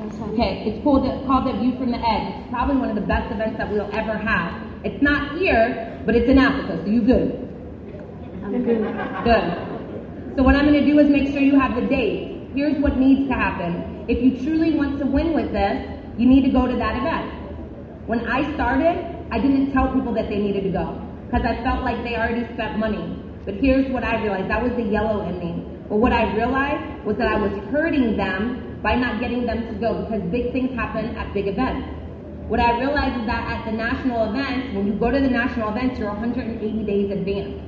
Okay, it's called the View from the Edge. It's probably one of the best events that we'll ever have. It's not here, but it's in Africa, so you good? I'm good. Good. So what I'm going to do is make sure you have the dates. Here's what needs to happen. If you truly want to win with this, you need to go to that event. When I started, I didn't tell people that they needed to go because I felt like they already spent money. But here's what I realized. That was the yellow in me. But what I realized was that I was hurting them by not getting them to go because big things happen at big events. What I realized is that at the national events, when you go to the national events, you're 180 days advanced.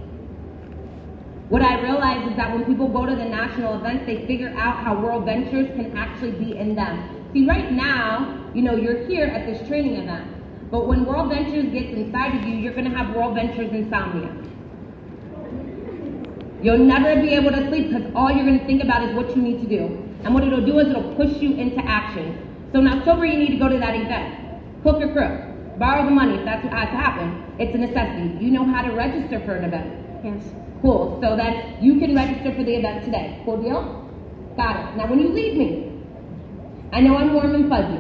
What I realized is that when people go to the national events, they figure out how World Ventures can actually be in them. See, right now, you know, you're here at this training event. But when World Ventures gets inside of you, you're going to have World Ventures insomnia. You'll never be able to sleep because all you're going to think about is what you need to do. And what it'll do is it'll push you into action. So in October, you need to go to that event. Hook or crook. Borrow the money if that's what has to happen. It's a necessity. You know how to register for an event. Yes. Cool. So that you can register for the event today. Cool deal? Got it. Now when you leave me, I know I'm warm and fuzzy.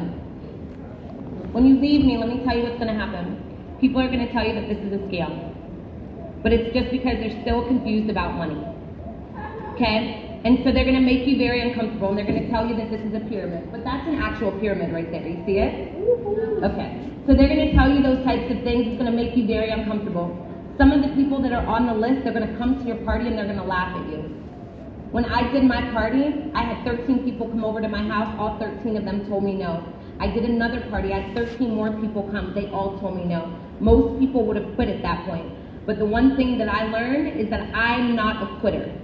When you leave me, let me tell you what's going to happen. People are going to tell you that this is a scam. But it's just because they're still confused about money, okay? And so they're gonna make you very uncomfortable and they're gonna tell you that this is a pyramid, but that's an actual pyramid right there, you see it? Okay, so they're gonna tell you those types of things. It's gonna make you very uncomfortable. Some of the people that are on the list, they're gonna come to your party and they're gonna laugh at you. When I did my party, I had 13 people come over to my house, all 13 of them told me no. I did another party, I had 13 more people come, they all told me no. Most people would have quit at that point. But the one thing that I learned is that I'm not a quitter.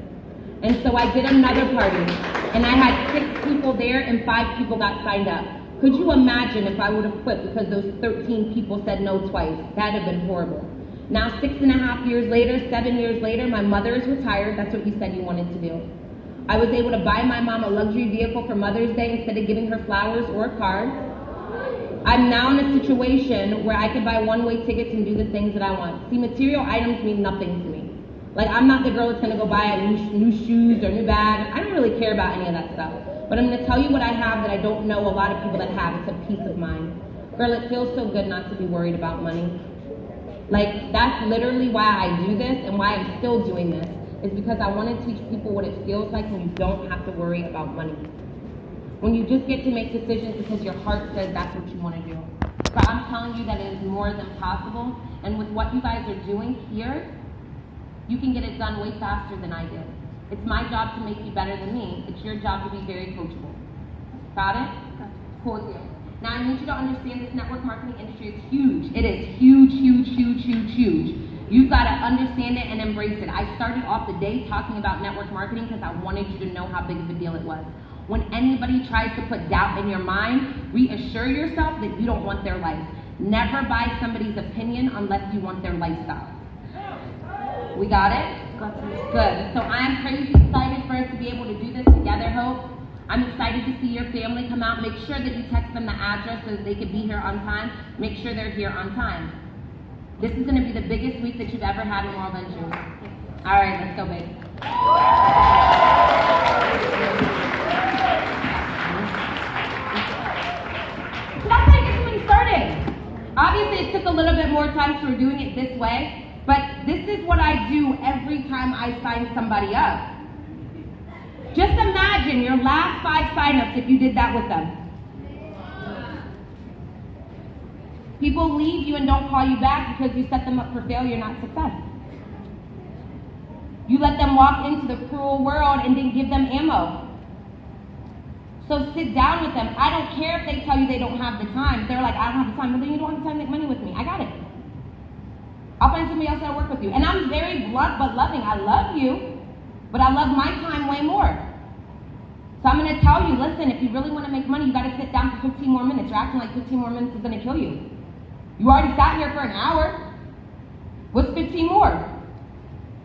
And so I did another party, and I had 6 people there and 5 people got signed up. Could you imagine if I would have quit because those 13 people said no twice? That'd have been horrible. Now 6.5 years later, 7 years later, my mother is retired. That's what you said you wanted to do. I was able to buy my mom a luxury vehicle for Mother's Day instead of giving her flowers or a card. I'm now in a situation where I can buy one-way tickets and do the things that I want. See, material items mean nothing to me. Like, I'm not the girl that's going to go buy a new shoes or new bag. I don't really care about any of that stuff. But I'm going to tell you what I have that I don't know a lot of people that have. It's a peace of mind. Girl, it feels so good not to be worried about money. Like, that's literally why I do this and why I'm still doing this. It's because I want to teach people what it feels like when you don't have to worry about money. When you just get to make decisions because your heart says that's what you want to do. But I'm telling you that it is more than possible. And with what you guys are doing here, you can get it done way faster than I did. It's my job to make you better than me. It's your job to be very coachable. Got it? Cool deal. Now I need you to understand this network marketing industry is huge. It is huge, huge, huge, huge, huge. You've got to understand it and embrace it. I started off the day talking about network marketing because I wanted you to know how big of a deal it was. When anybody tries to put doubt in your mind, reassure yourself that you don't want their life. Never buy somebody's opinion unless you want their lifestyle. We got it? Good. So I'm crazy excited for us to be able to do this together, Hope. I'm excited to see your family come out. Make sure that you text them the address so that they can be here on time. Make sure they're here on time. This is going to be the biggest week that you've ever had in World Ventures. All right, let's go, babe. Obviously, it took a little bit more time, so we're doing it this way, but this is what I do every time I sign somebody up. Just imagine your last 5 signups if you did that with them. People leave you and don't call you back because you set them up for failure, not success. You let them walk into the cruel world and didn't give them ammo. So sit down with them. I don't care if they tell you they don't have the time. They're like, I don't have the time. Well, then you don't have the time to make money with me. I got it. I'll find somebody else that'll work with you. And I'm very blunt but loving. I love you, but I love my time way more. So I'm going to tell you, listen, if you really want to make money, you got to sit down for 15 more minutes. You're acting like 15 more minutes is going to kill you. You already sat here for an hour. What's 15 more?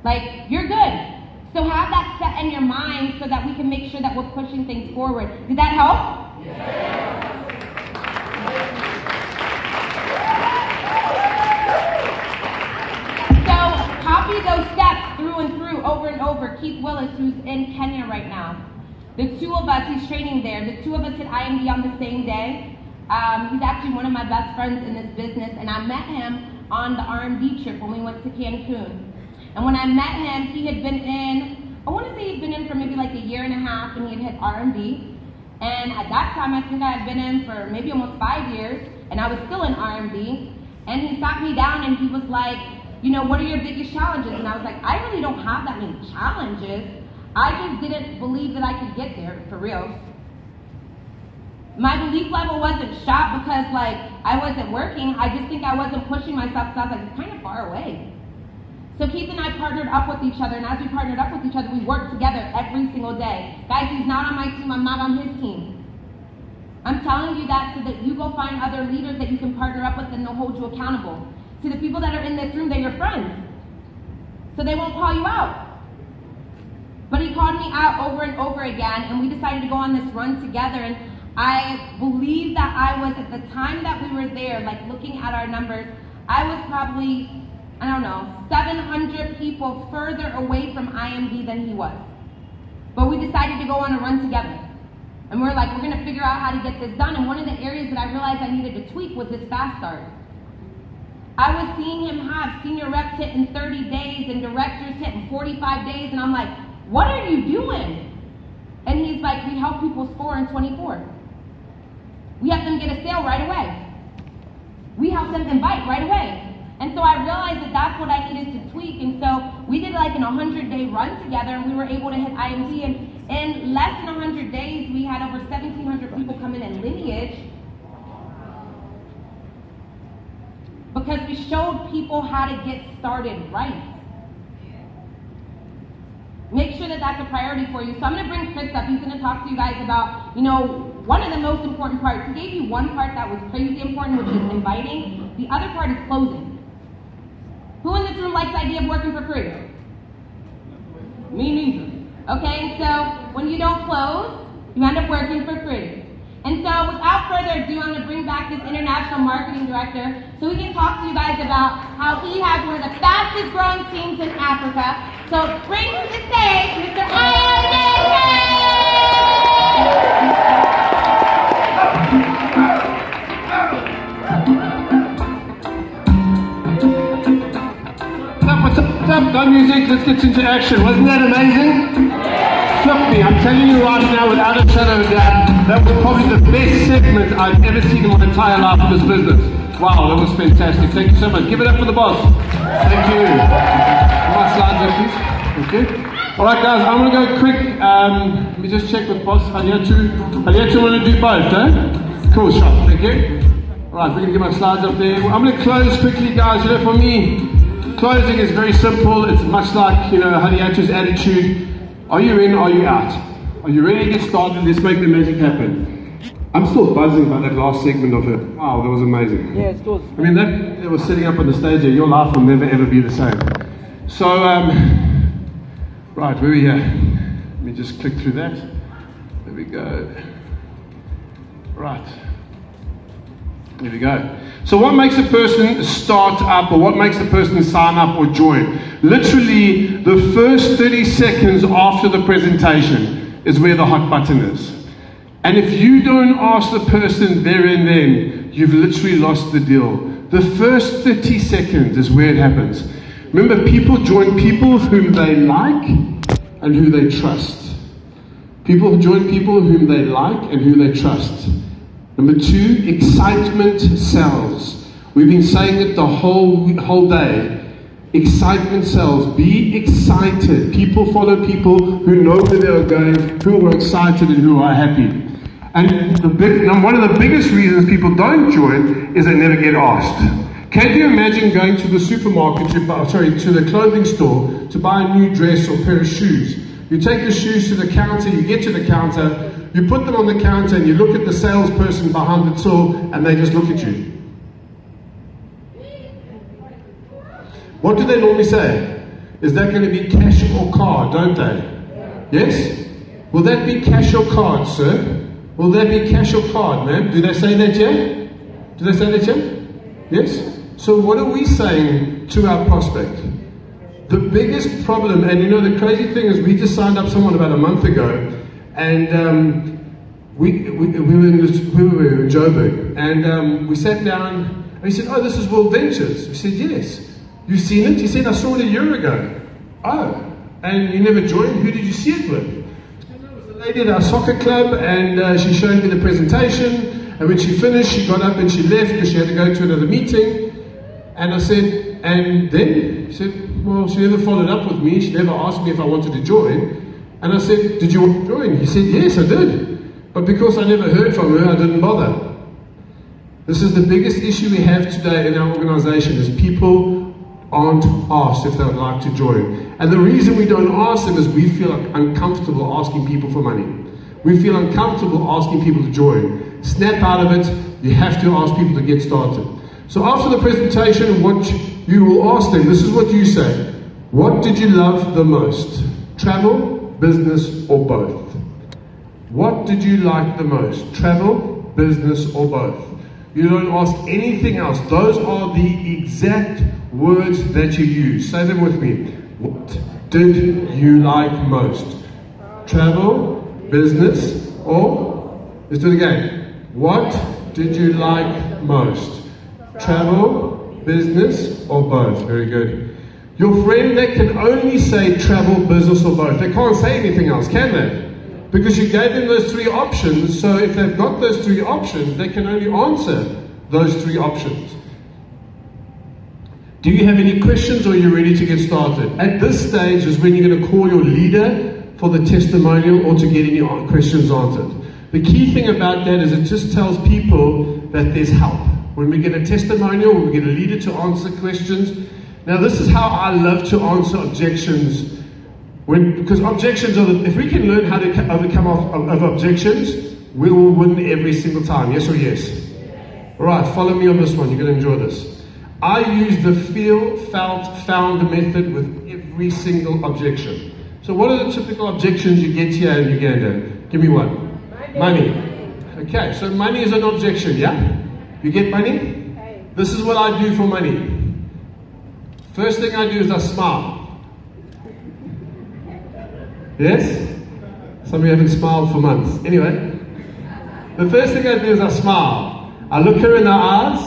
Like, you're good. So have that set in your mind so that we can make sure that we're pushing things forward. Did that help? Yes. So copy those steps through and through, over and over. Keith Willis, who's in Kenya right now. The two of us, he's training there, the two of us hit IMD on the same day. He's actually one of my best friends in this business, and I met him on the R&D trip when we went to Cancun. And when I met him, he had been in, I want to say he'd been in for maybe like a year and a half, and he had hit R&B. And at that time, I think I had been in for maybe almost 5 years, and I was still in R&B. And he sat me down and he was like, you know, what are your biggest challenges? And I was like, I really don't have that many challenges. I just didn't believe that I could get there, for real. My belief level wasn't shot because, like, I wasn't working. I just think I wasn't pushing myself, because I was like, it's kind of far away. So Keith and I partnered up with each other, and as we partnered up with each other, we worked together every single day. Guys, he's not on my team, I'm not on his team. I'm telling you that so that you go find other leaders that you can partner up with and they'll hold you accountable. See, the people that are in this room, they're your friends. So they won't call you out. But he called me out over and over again, and we decided to go on this run together. And I believe that I was, at the time that we were there, like looking at our numbers, I was probably, I don't know, 700 people further away from IMD than he was. But we decided to go on a run together. And we're like, we're going to figure out how to get this done. And one of the areas that I realized I needed to tweak was this fast start. I was seeing him have senior reps hit in 30 days and directors hit in 45 days. And I'm like, what are you doing? And he's like, we help people score in 24. We have them get a sale right away. We help them invite right away. And so I realized that that's what I needed to tweak. And so we did like an 100-day run together, and we were able to hit IMD. And in less than 100 days, we had over 1,700 people come in Lineage, because we showed people how to get started right. Make sure that that's a priority for you. So I'm going to bring Chris up. He's going to talk to you guys about, you know, one of the most important parts. He gave you one part that was crazy important, which is inviting. The other part is closing. Who in this room likes the idea of working for free? Me neither. Okay, so when you don't close, you end up working for free. And so without further ado, I'm going to bring back this international marketing director so he can talk to you guys about how he has one of the fastest growing teams in Africa. So bring to the stage Mr. Ayo. No music, let's get into action. Wasn't that amazing? Flip me, I'm telling you right now, without a shadow of a doubt, that was probably the best segment I've ever seen in my entire life in this business. Wow, that was fantastic. Thank you so much. Give it up for the boss. Thank you. My slides up, please. Thank you. All right, guys, I'm going to go quick. Let me just check with boss. Haliachu want to do both, eh? Cool shot. Thank you. All right, we're going to get my slides up there. I'm going to close quickly, guys. You know, for me, closing is very simple. It's much like, you know, Haliachu's attitude. Are you in? Are you out? Are you ready to get started? Let's make the magic happen. I'm still buzzing by that last segment of it. Wow, that was amazing. Yeah, it was. I mean, that was sitting up on the stage. Your life will never ever be the same. So, right, where are we here? Let me just click through that. There we go. Right. There we go. So what makes a person start up, or what makes a person sign up or join? Literally, the first 30 seconds after the presentation is where the hot button is. And if you don't ask the person there and then, you've literally lost the deal. The first 30 seconds is where it happens. Remember, people join people whom they like and who they trust. People join people whom they like and who they trust. Number two, excitement sells. We've been saying it the whole day. Excitement sells. Be excited. People follow people who know where they are going, who are excited and who are happy. And one of the biggest reasons people don't join is they never get asked. Can you imagine going to the supermarket, to the clothing store to buy a new dress or pair of shoes? You take the shoes to the counter, you get to the counter, you put them on the counter and you look at the salesperson behind the till and they just look at you. What do they normally say? Is that going to be cash or card, don't they? Yes? Will that be cash or card, sir? Will that be cash or card, ma'am? Do they say that yet? Do they say that yet? Yes? So what are we saying to our prospect? The biggest problem, and you know the crazy thing is, we just signed up someone about a month ago, And we were in Joburg, and we sat down, and he said, "Oh, this is World Ventures." We said, "Yes. You've seen it?" He said, "I saw it a year ago." "Oh, and you never joined? Who did you see it with?" "It was a lady at our soccer club, and she showed me the presentation. And when she finished, she got up and she left because she had to go to another meeting." And I said, "And then?" She said, "Well, she never followed up with me. She never asked me if I wanted to join." And I said, "Did you want to join?" He said, "Yes, I did. But because I never heard from her, I didn't bother." This is the biggest issue we have today in our organization, is people aren't asked if they would like to join. And the reason we don't ask them is we feel uncomfortable asking people for money. We feel uncomfortable asking people to join. Snap out of it. You have to ask people to get started. So after the presentation, what you will ask them, this is what you say. What did you love the most? Travel, business, or both? What did you like the most? Travel, business, or both? You don't ask anything else. Those are the exact words that you use. Say them with me. What did you like most? Travel, business, or? Let's do it again. What did you like most? Travel, business, or both? Very good. Your friend that can only say travel, business, or both. They can't say anything else, can they? Because you gave them those three options, so if they've got those three options, they can only answer those three options. Do you have any questions, or are you ready to get started? At this stage is when you're going to call your leader for the testimonial or to get any questions answered. The key thing about that is it just tells people that there's help. When we get a testimonial, when we get a leader to answer questions. Now this is how I love to answer objections. Because objections are, if we can learn how to overcome objections, we will win every single time. Yes or yes? Yes. All right, follow me on this one. You're going to enjoy this. I use the feel, felt, found method with every single objection. So what are the typical objections you get here in Uganda? Give me one. Money. Okay, so money is an objection, yeah? You get money? Okay. This is what I do for money. First thing I do is I smile. Yes? Some of you haven't smiled for months. Anyway, the first thing I do is I smile. I look her in the eyes,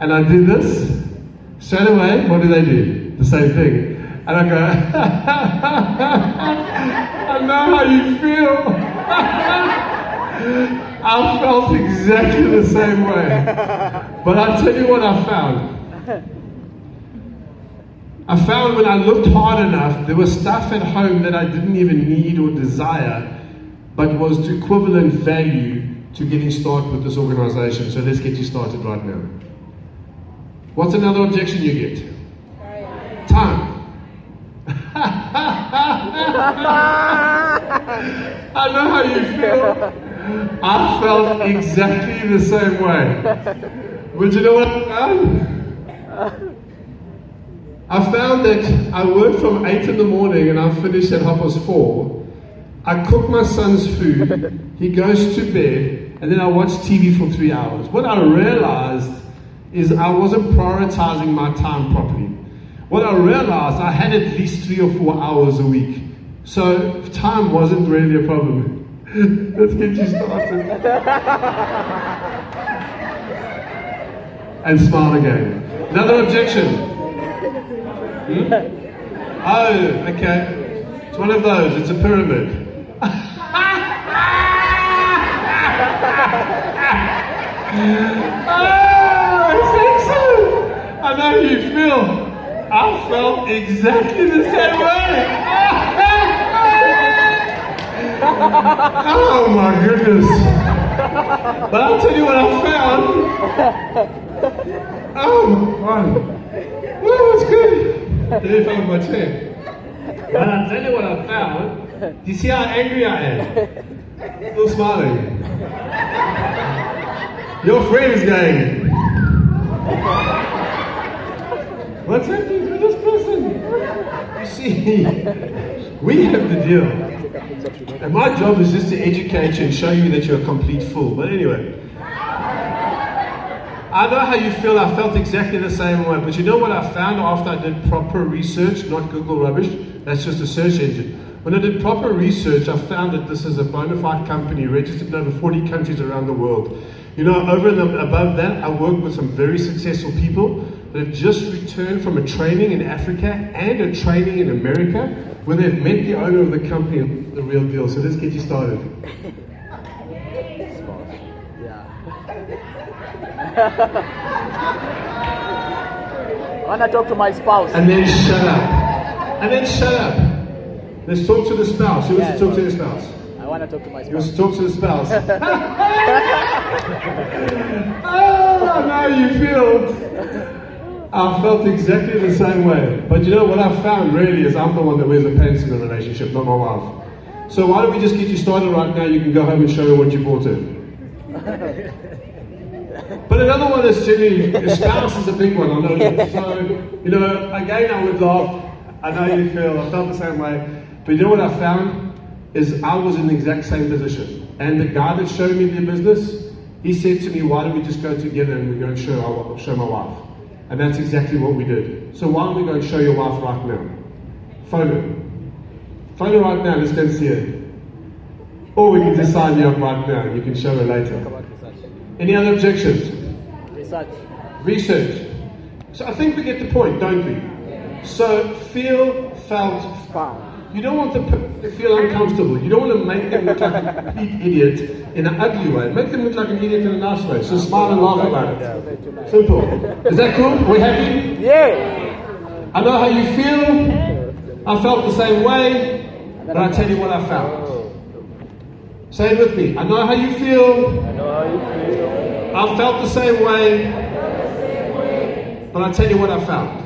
and I do this. Straight away, what do they do? The same thing. And I go, I know how you feel. I felt exactly the same way. But I'll tell you what I found. I found when I looked hard enough, there was stuff at home that I didn't even need or desire, but was to equivalent value to getting started with this organization. So let's get you started right now. What's another objection you get? Time. I know how you feel. I felt exactly the same way. But you know what I found? I found that I worked from 8 in the morning and I finished at 4:30. I cook my son's food, he goes to bed, and then I watch TV for 3 hours. What I realized is I wasn't prioritizing my time properly. What I realized, I had at least 3 or 4 hours a week. So time wasn't really a problem. Let's get you started. And smile again. Another objection. Hmm? Oh, okay. It's one of those. It's a pyramid. Oh, it's excellent. I know how you feel. I felt exactly the same way. Oh my goodness. But I'll tell you what I found. Oh my God. Oh, it's good. They found my chair. And I'll tell you what I found. Do you see how angry I am? Still smiling. Your friend is going, what's happening to this person? You see, we have the deal. And my job is just to educate you and show you that you're a complete fool. But anyway. I know how you feel. I felt exactly the same way. But you know what I found after I did proper research, not Google rubbish, that's just a search engine. When I did proper research, I found that this is a bona fide company registered in over 40 countries around the world. You know, over and above that, I work with some very successful people that have just returned from a training in Africa and a training in America, where they've met the owner of the company, the real deal. So let's get you started. I want to talk to my spouse. And then shut up. And then shut up. Let's talk to the spouse. Who wants to talk to the spouse? I want to talk to my spouse. You want to talk to the spouse? Oh, now you feel. I felt exactly the same way. But you know what I found really is I'm the one that wears the pants in the relationship, not my wife. So why don't we just get you started right now? You can go home and show her what you bought her. But another one is generally, the spouse is a big one, I know that. So, you know, again, I would laugh. I know you feel, I felt the same way. But you know what I found is I was in the exact same position. And the guy that showed me the business, he said to me, why don't we just go together and we go and show my wife? And that's exactly what we did. So why don't we go and show your wife right now? Phone her. Phone her right now, let's go and see her. Or we can just sign you up right now, you can show her later. Any other objections? Research. Research. So I think we get the point, don't we? So feel, felt, found. You don't want them to feel uncomfortable. You don't want to make them look like a complete idiot in an ugly way. Make them look like an idiot in a nice way. So smile and laugh about it. Simple. Is that cool? Are we happy? Yeah. I know how you feel. I felt the same way. But I'll tell you what I found. Say it with me. I know how you feel. I felt the same way. But I'll tell you what I found.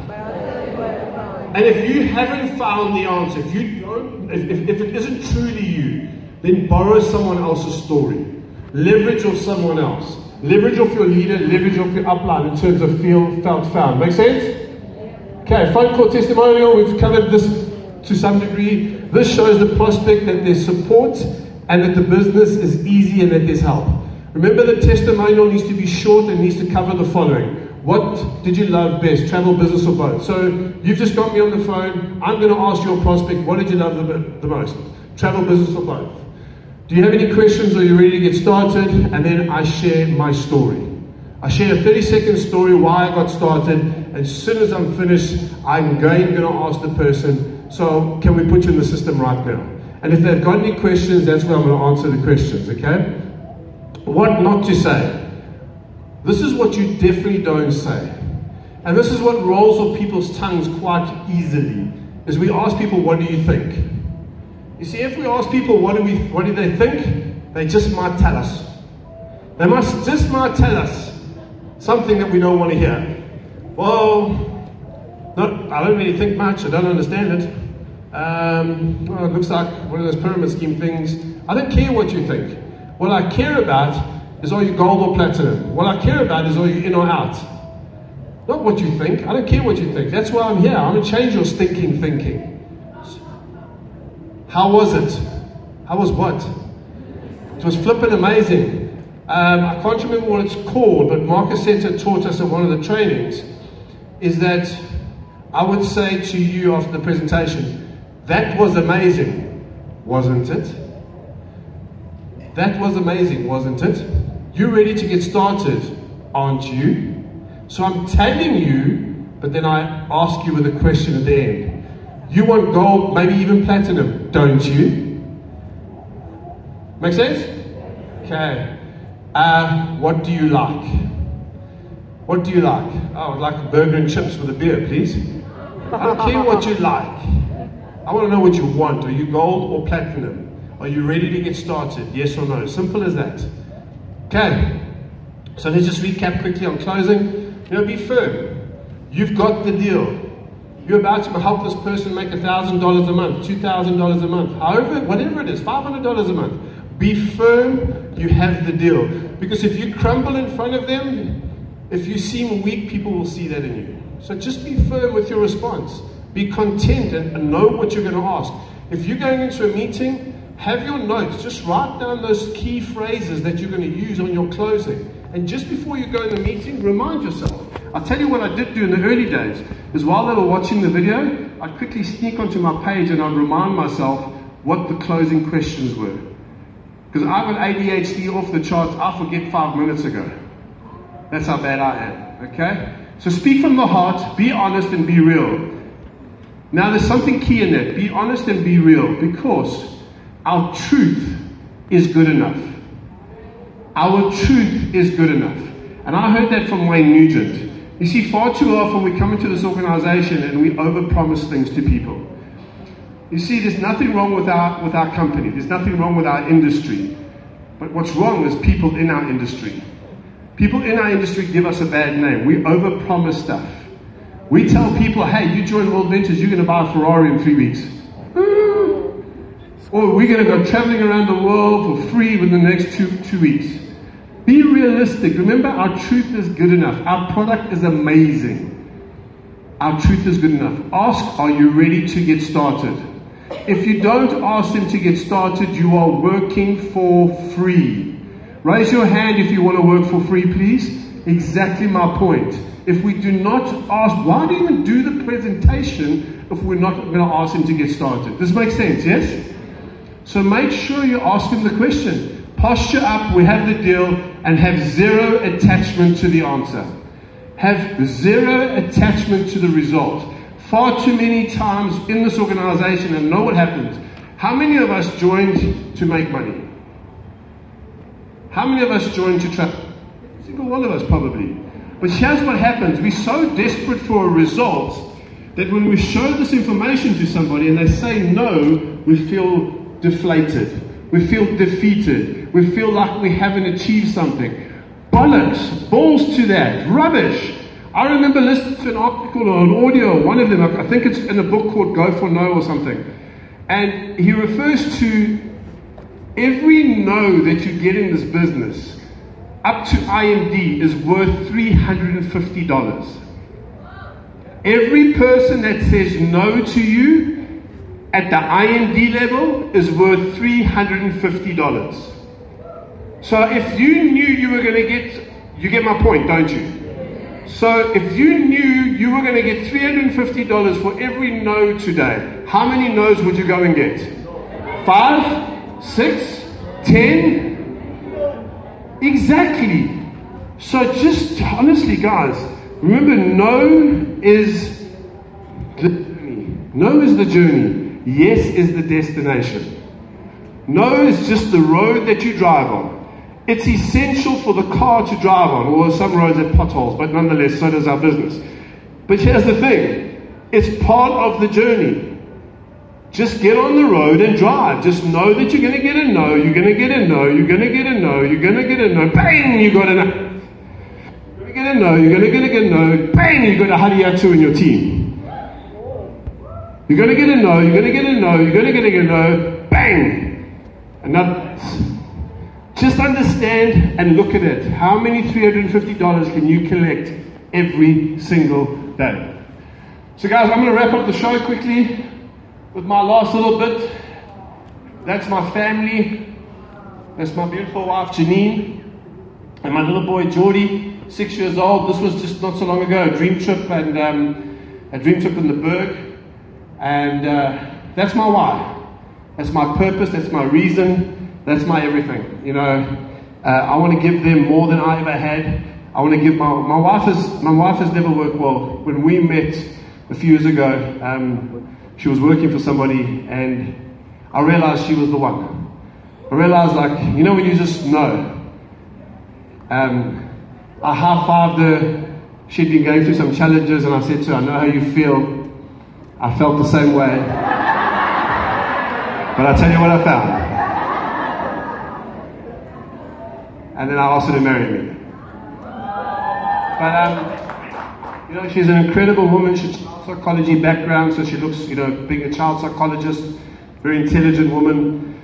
And if you haven't found the answer, if you don't, if it isn't truly you, then borrow someone else's story. Leverage off someone else. Leverage off your leader, leverage off your upline in terms of feel, felt, found. Make sense? Okay, phone call testimonial. We've covered this to some degree. This shows the prospect that there's support and that the business is easy and that there's help. Remember, the testimonial needs to be short and needs to cover the following. What did you love best? Travel, business, or both? So you've just got me on the phone. I'm going to ask your prospect, what did you love the most? Travel, business, or both? Do you have any questions? Are you ready to get started? And then I share my story. I share a 30-second story why I got started. As soon as I'm finished, I'm going to ask the person, so can we put you in the system right now? And if they've got any questions, that's where I'm going to answer the questions, okay? What not to say. This is what you definitely don't say. And this is what rolls off people's tongues quite easily, is we ask people, what do you think? You see, if we ask people, what do they think? They just might tell us. They might tell us something that we don't want to hear. Well, I don't really think much. I don't understand it. Well, it looks like one of those pyramid scheme things. I don't care what you think. What I care about is, are you gold or platinum? What I care about is, are you in or out? Not what you think. I don't care what you think. That's why I'm here. I'm going to change your stinking thinking. How was it? How was what? It was flippin' amazing. I can't remember what it's called, but Marcus Center taught us at one of the trainings, is that I would say to you after the presentation, that was amazing, wasn't it? That was amazing, wasn't it? You're ready to get started, aren't you? So I'm telling you, but then I ask you with a question at the end. You want gold, maybe even platinum, don't you? Make sense? Okay. What do you like? What do you like? Oh, I'd like a burger and chips with a beer, please. I don't care what you like. I want to know what you want. Are you gold or platinum? Are you ready to get started? Yes or no? Simple as that. Okay, so let's just recap quickly on closing. You know, be firm. You've got the deal. You're about to help this person make $1,000 a month, $2,000 a month, however, whatever it is, $500 a month. Be firm, you have the deal. Because if you crumble in front of them, if you seem weak, people will see that in you. So just be firm with your response. Be content and know what you're going to ask. If you're going into a meeting, have your notes. Just write down those key phrases that you're going to use on your closing. And just before you go in the meeting, remind yourself. I'll tell you what I did do in the early days, is while they were watching the video, I'd quickly sneak onto my page and I'd remind myself what the closing questions were. Because I got ADHD off the charts, I forget 5 minutes ago. That's how bad I am, okay? So speak from the heart, be honest and be real. Now there's something key in that, be honest and be real, because our truth is good enough. Our truth is good enough. And I heard that from Wayne Nugent. You see, far too often we come into this organization and we overpromise things to people. You see, there's nothing wrong with our company. There's nothing wrong with our industry. But what's wrong is people in our industry. People in our industry give us a bad name. We overpromise stuff. We tell people, hey, you join World Ventures, you're going to buy a Ferrari in 3 weeks. Or we're going to go traveling around the world for free within the next two weeks. Be realistic. Remember, our truth is good enough. Our product is amazing. Our truth is good enough. Ask, are you ready to get started? If you don't ask them to get started, you are working for free. Raise your hand if you want to work for free, please. Exactly my point. If we do not ask, why do you even do the presentation if we're not going to ask them to get started? Does this make sense, yes? So make sure you ask them the question. Posture up, we have the deal, and have zero attachment to the answer. Have zero attachment to the result. Far too many times in this organization, and know what happens. How many of us joined to make money? How many of us joined to travel? Every single one of us, probably. But here's what happens. We're so desperate for a result that when we show this information to somebody and they say no, we feel deflated. We feel defeated. We feel like we haven't achieved something. Bollocks. Balls to that. Rubbish. I remember listening to an article or an audio, one of them, I think it's in a book called Go For No or something. And he refers to every no that you get in this business, up to IMD, is worth $350. Every person that says no to you at the IMD level is worth $350. So if you knew you were going to get, you get my point, don't you? So if you knew you were going to get $350 for every no today, how many no's would you go and get? 5, 6, 10? Exactly. So just honestly, guys, remember, no is the journey. Yes is the destination. No is just the road that you drive on. It's essential for the car to drive on, although some roads have potholes, but nonetheless, so does our business. But here's the thing, it's part of the journey. Just get on the road and drive. Just know that you're going to get a no, you're going to get a no, you're going to get a no, you're going to get a no, bang, you got a no. You're going to get a no, you're going to get a no, bang, you got a Hadiatu in your team. You're going to get a no, you're going to get a no, you're going to get a no, bang. Another. Just understand and look at it. How many $350 can you collect every single day? So guys, I'm going to wrap up the show quickly with my last little bit. That's my family. That's my beautiful wife, Janine. And my little boy, Jordy, 6 years old. This was just not so long ago, a dream trip, and in the Berg. And that's my why. That's my purpose. That's my reason. That's my everything, you know. I want to give them more than I ever had. I want to give my wife has never worked well. When we met a few years ago, she was working for somebody, and I realized she was the one. I realized, like, you know, when you just know. I high-fived her. She'd been going through some challenges, and I said to her, I know how you feel. I felt the same way. But I'll tell you what I found. And then I asked her to marry me. But, you know, she's an incredible woman. She's a child psychology background, so she looks, you know, being a child psychologist, very intelligent woman.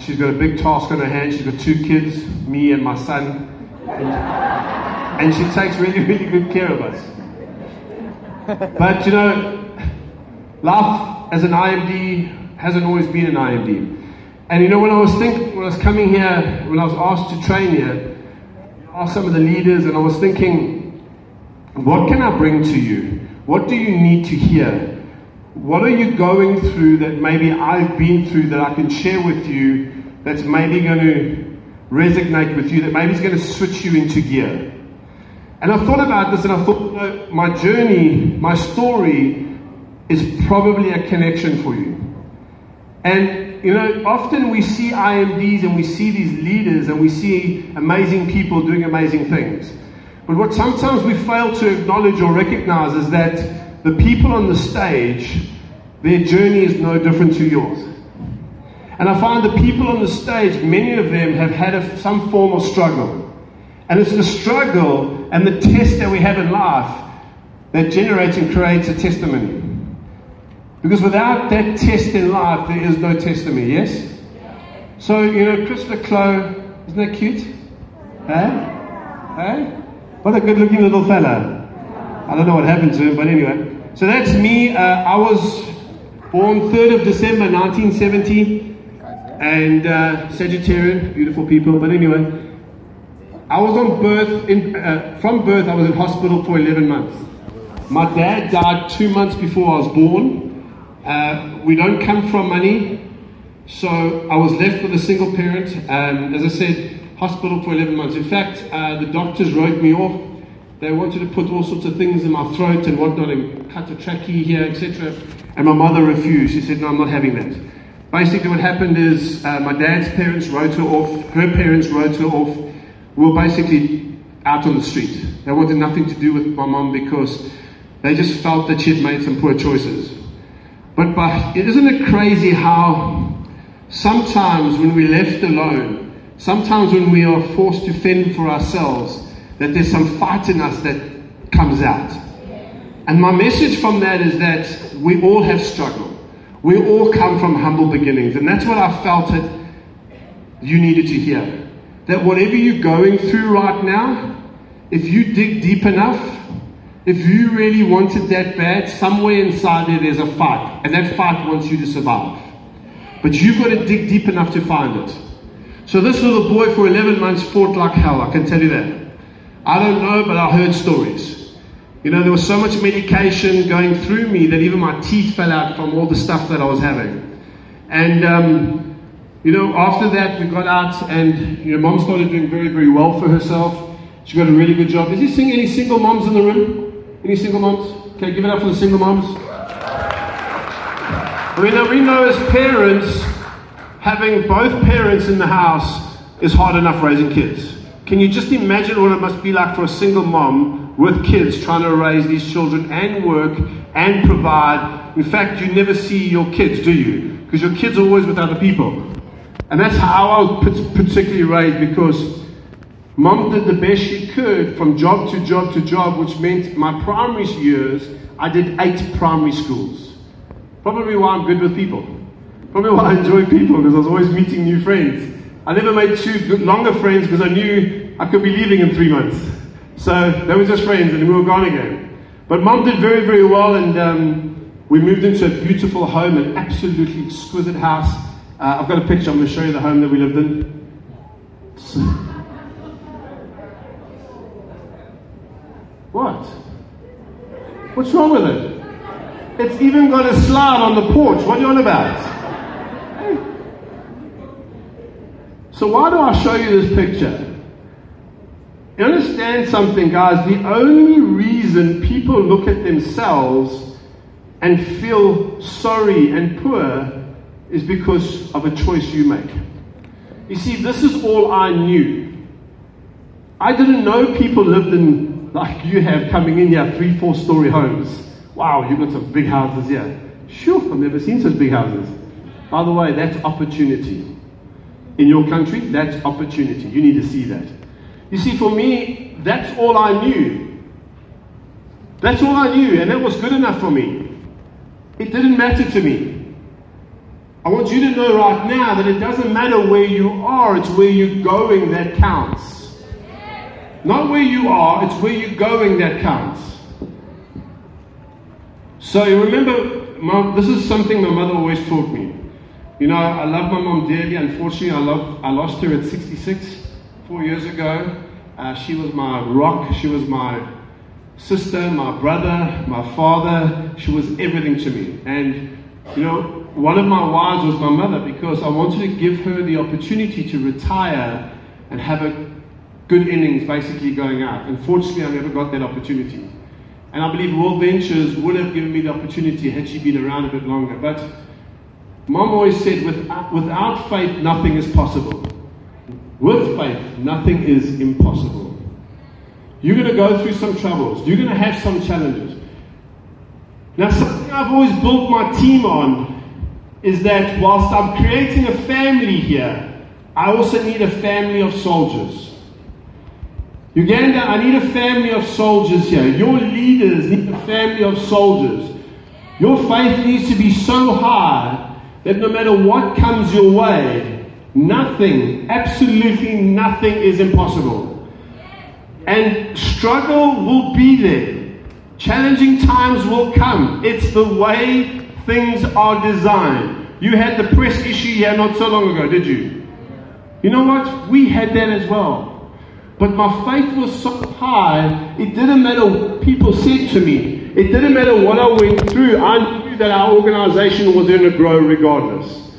She's got a big task on her hands. She's got 2 kids, me and my son. And she takes really, really good care of us. But, you know, life as an IMD hasn't always been an IMD. And you know, when I was asked to train here, I asked some of the leaders, and I was thinking, what can I bring to you? What do you need to hear? What are you going through that maybe I've been through that I can share with you that's maybe going to resonate with you, that maybe is going to switch you into gear? And I thought about this and I thought, no, my journey, my story is probably a connection for you. And, you know, often we see IMDs and we see these leaders and we see amazing people doing amazing things. But what sometimes we fail to acknowledge or recognize is that the people on the stage, their journey is no different to yours. And I find the people on the stage, many of them have had some form of struggle. And it's the struggle and the test that we have in life that generates and creates a testimony. Because without that test in life, there is no testimony, yes? So, you know, Chris LeClos, isn't that cute? Hey? What a good-looking little fella. I don't know what happened to him, but anyway. So that's me. I was born 3rd of December, 1970. And Sagittarian, beautiful people. But anyway, I was from birth, I was in hospital for 11 months. My dad died 2 months before I was born. We don't come from money, so I was left with a single parent. As I said, hospital for 11 months. In fact, the doctors wrote me off. They wanted to put all sorts of things in my throat and whatnot, and cut a trachea here, etc. And my mother refused. She said, no, I'm not having that. Basically what happened is my dad's parents wrote her off. Her parents wrote her off. We were basically out on the street. They wanted nothing to do with my mom because they just felt that she had made some poor choices. But isn't it crazy how sometimes when we're left alone, sometimes when we are forced to fend for ourselves, that there's some fight in us that comes out. And my message from that is that we all have struggle. We all come from humble beginnings. And that's what I felt that you needed to hear. That whatever you're going through right now, if you dig deep enough, if you really wanted that bad, somewhere inside there, there's a fight. And that fight wants you to survive. But you've got to dig deep enough to find it. So this little boy for 11 months fought like hell, I can tell you that. I don't know, but I heard stories. You know, there was so much medication going through me that even my teeth fell out from all the stuff that I was having. And, you know, after that, we got out and, you know, mom started doing very, very well for herself. She got a really good job. Is he seeing any single moms in the room? Any single moms? Okay, give it up for the single moms. We know as parents, having both parents in the house is hard enough raising kids. Can you just imagine what it must be like for a single mom with kids trying to raise these children and work and provide? In fact, you never see your kids, do you? Because your kids are always with other people. And that's how I was particularly raised, because mom did the best she could from job to job to job, which meant my primary years, I did 8 primary schools. Probably why I'm good with people. Probably why I enjoy people, because I was always meeting new friends. I never made 2 good, longer friends because I knew I could be leaving in 3 months. So they were just friends and we were gone again. But mom did very, very well, and we moved into a beautiful home, an absolutely exquisite house. I've got a picture, I'm going to show you the home that we lived in. What? What's wrong with it? It's even got a slide on the porch. What are you on about? Hey. So why do I show you this picture? You understand something, guys? The only reason people look at themselves and feel sorry and poor is because of a choice you make. You see, this is all I knew. I didn't know people lived in, like you have coming in here, 3-4-story homes. Wow, you've got some big houses here. Sure, I've never seen such big houses. By the way, that's opportunity. In your country, that's opportunity. You need to see that. You see, for me, that's all I knew. That's all I knew, and that was good enough for me. It didn't matter to me. I want you to know right now that it doesn't matter where you are, it's where you're going that counts. Not where you are, it's where you're going that counts. So you remember, Mom, this is something my mother always taught me. You know, I love my mom dearly. Unfortunately, I lost her at 66, 4 years ago. She was my rock. She was my sister, my brother, my father. She was everything to me. And, you know, one of my wives was my mother, because I wanted to give her the opportunity to retire and have a good innings basically going out. Unfortunately, I never got that opportunity. And I believe World Ventures would have given me the opportunity had she been around a bit longer. But Mom always said, without faith, nothing is possible. With faith, nothing is impossible. You're going to go through some troubles. You're going to have some challenges. Now, something I've always built my team on is that whilst I'm creating a family here, I also need a family of soldiers. Uganda, I need a family of soldiers here. Your leaders need a family of soldiers. Your faith needs to be so high that no matter what comes your way, nothing, absolutely nothing is impossible. And struggle will be there. Challenging times will come. It's the way things are designed. You had the press issue here not so long ago, did you? You know what? We had that as well. But my faith was so high, it didn't matter what people said to me. It didn't matter what I went through. I knew that our organization was going to grow regardless.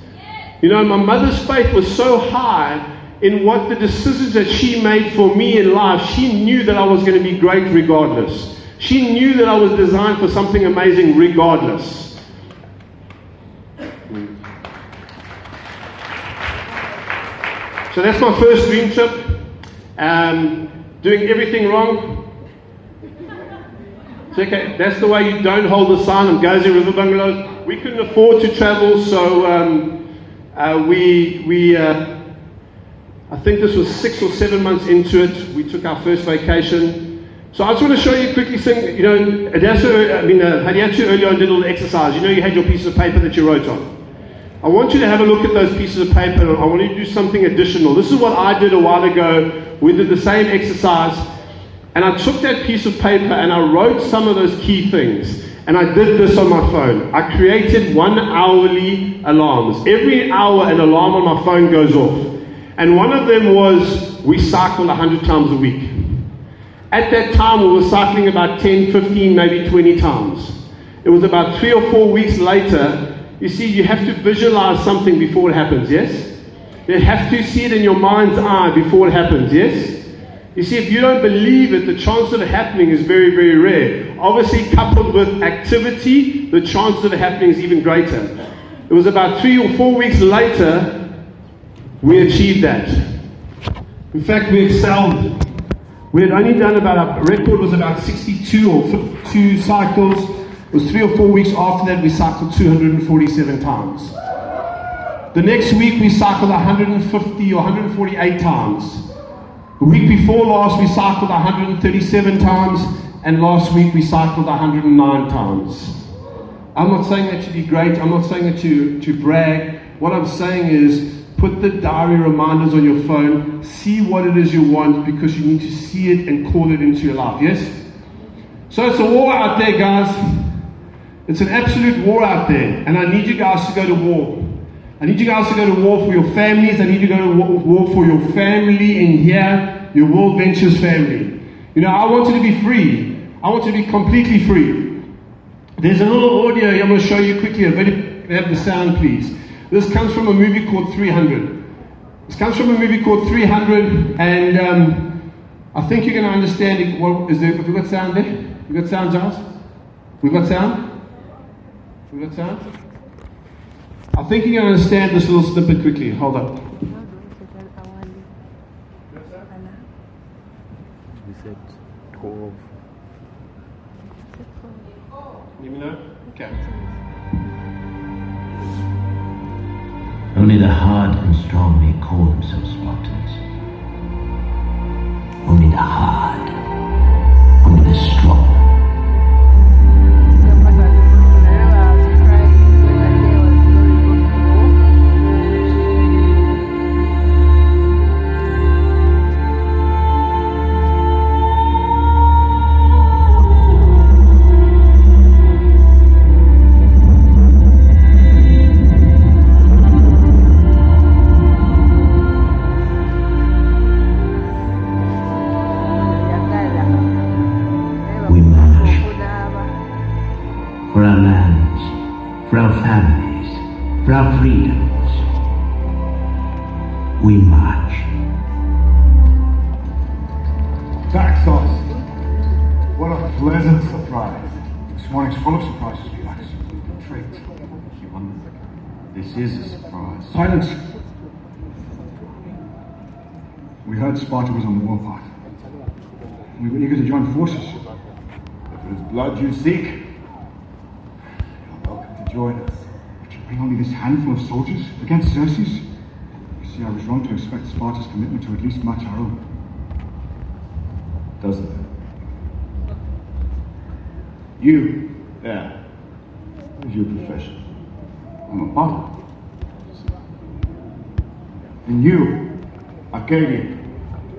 You know, my mother's faith was so high in what the decisions that she made for me in life. She knew that I was going to be great regardless. She knew that I was designed for something amazing regardless. So that's my first dream trip. Doing everything wrong. It's okay. That's the way you don't hold the sign on Gazi River Bungalows. We couldn't afford to travel, so I think this was 6 or 7 months into it. We took our first vacation. So I just want to show you quickly something. You know, Hadiatu earlier on did a little exercise. You know, you had your pieces of paper that you wrote on. I want you to have a look at those pieces of paper, and I want you to do something additional. This is what I did a while ago. We did the same exercise, and I took that piece of paper and I wrote some of those key things. And I did this on my phone. I created 1-hourly alarms. Every hour an alarm on my phone goes off. And one of them was, we cycle 100 times a week. At that time we were cycling about 10, 15, maybe 20 times. It was about 3 or 4 weeks later. You see, you have to visualize something before it happens, yes? You have to see it in your mind's eye before it happens, yes? You see, if you don't believe it, the chance of it happening is very, very rare. Obviously, coupled with activity, the chance of it happening is even greater. It was about 3 or 4 weeks later, we achieved that. In fact, we excelled. We had only done our record was about 62 or 52 cycles. It was 3 or 4 weeks after that we cycled 247 times. The next week we cycled 150 or 148 times. The week before last we cycled 137 times, and last week we cycled 109 times. I'm not saying that to be great, I'm not saying that to brag. What I'm saying is, put the diary reminders on your phone, see what it is you want, because you need to see it and call it into your life, yes? So it's a war out there, guys. It's an absolute war out there, and I need you guys to go to war. I need you guys to go to war for your families. I need you to go to war for your family in here, your World Ventures family. You know, I want you to be free. I want you to be completely free. There's a little audio I'm going to show you quickly. Have the sound, please. This comes from a movie called 300. This comes from a movie called 300, and I think you're going to understand it. Well, have we got sound there? We got sound, Giles? We got sound? Does that sound? I think you can understand this little snippet quickly. Hold up. We said 12. Let me know. Okay. Only the hard and strong may call themselves Spartans. Only the hard. Only the strong. families, for our freedoms, we march. Tax us. What a pleasant surprise. This morning's full of surprises. You actually tricked. You wonder. This is a surprise. Silence. We heard Sparta was on the warpath. We were eager to join forces. If it is blood you seek, join us. But you bring only this handful of soldiers against Circe? You see, I was wrong to expect Sparta's commitment to at least match our own. Doesn't it? You, there. What is your profession? I'm a butler. And you, Arcadian,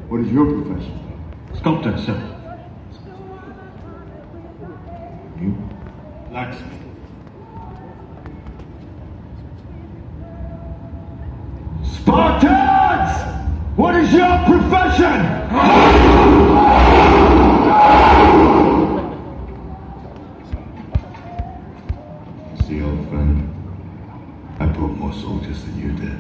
what is your profession? Sculptor, sir. You, blacksmith. Spartans! What is your profession? See, old friend, I brought more soldiers than you did.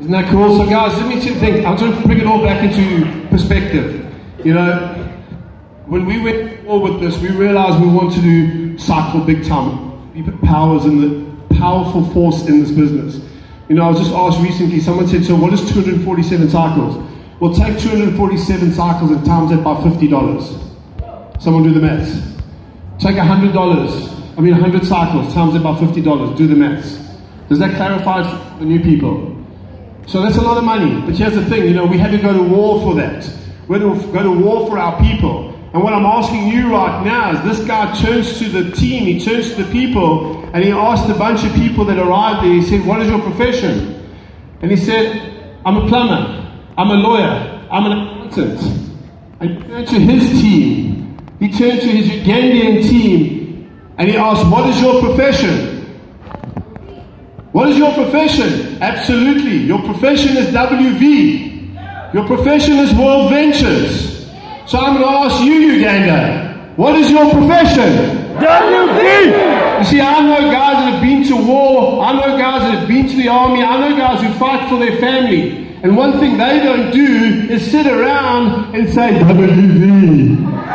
Isn't that cool? So guys, let me think. I'm trying to bring it all back into perspective. You know, when we went forward with this, we realized we wanted to cycle big time. We put powerful force in this business. You know, I was just asked recently, someone said, so what is 247 cycles? Well, take 247 cycles and times it by $50. Someone do the maths. Take $100 cycles, times it by $50. Do the maths. Does that clarify it for the new people? So that's a lot of money. But here's the thing, you know, we had to go to war for that. We had to go to war for our people. And what I'm asking you right now is this guy turns to the team, he turns to the people, and he asked a bunch of people that arrived there, he said, what is your profession? And he said, I'm a plumber, I'm a lawyer, I'm an accountant. And he turned to his team, he turned to his Ugandan team, and he asked, what is your profession? What is your profession? Absolutely, your profession is WV. Your profession is World Ventures. So I'm going to ask you, Uganda, what is your profession? WV! You see, I know guys that have been to war, I know guys that have been to the army, I know guys who fight for their family. And one thing they don't do is sit around and say, WV. You know,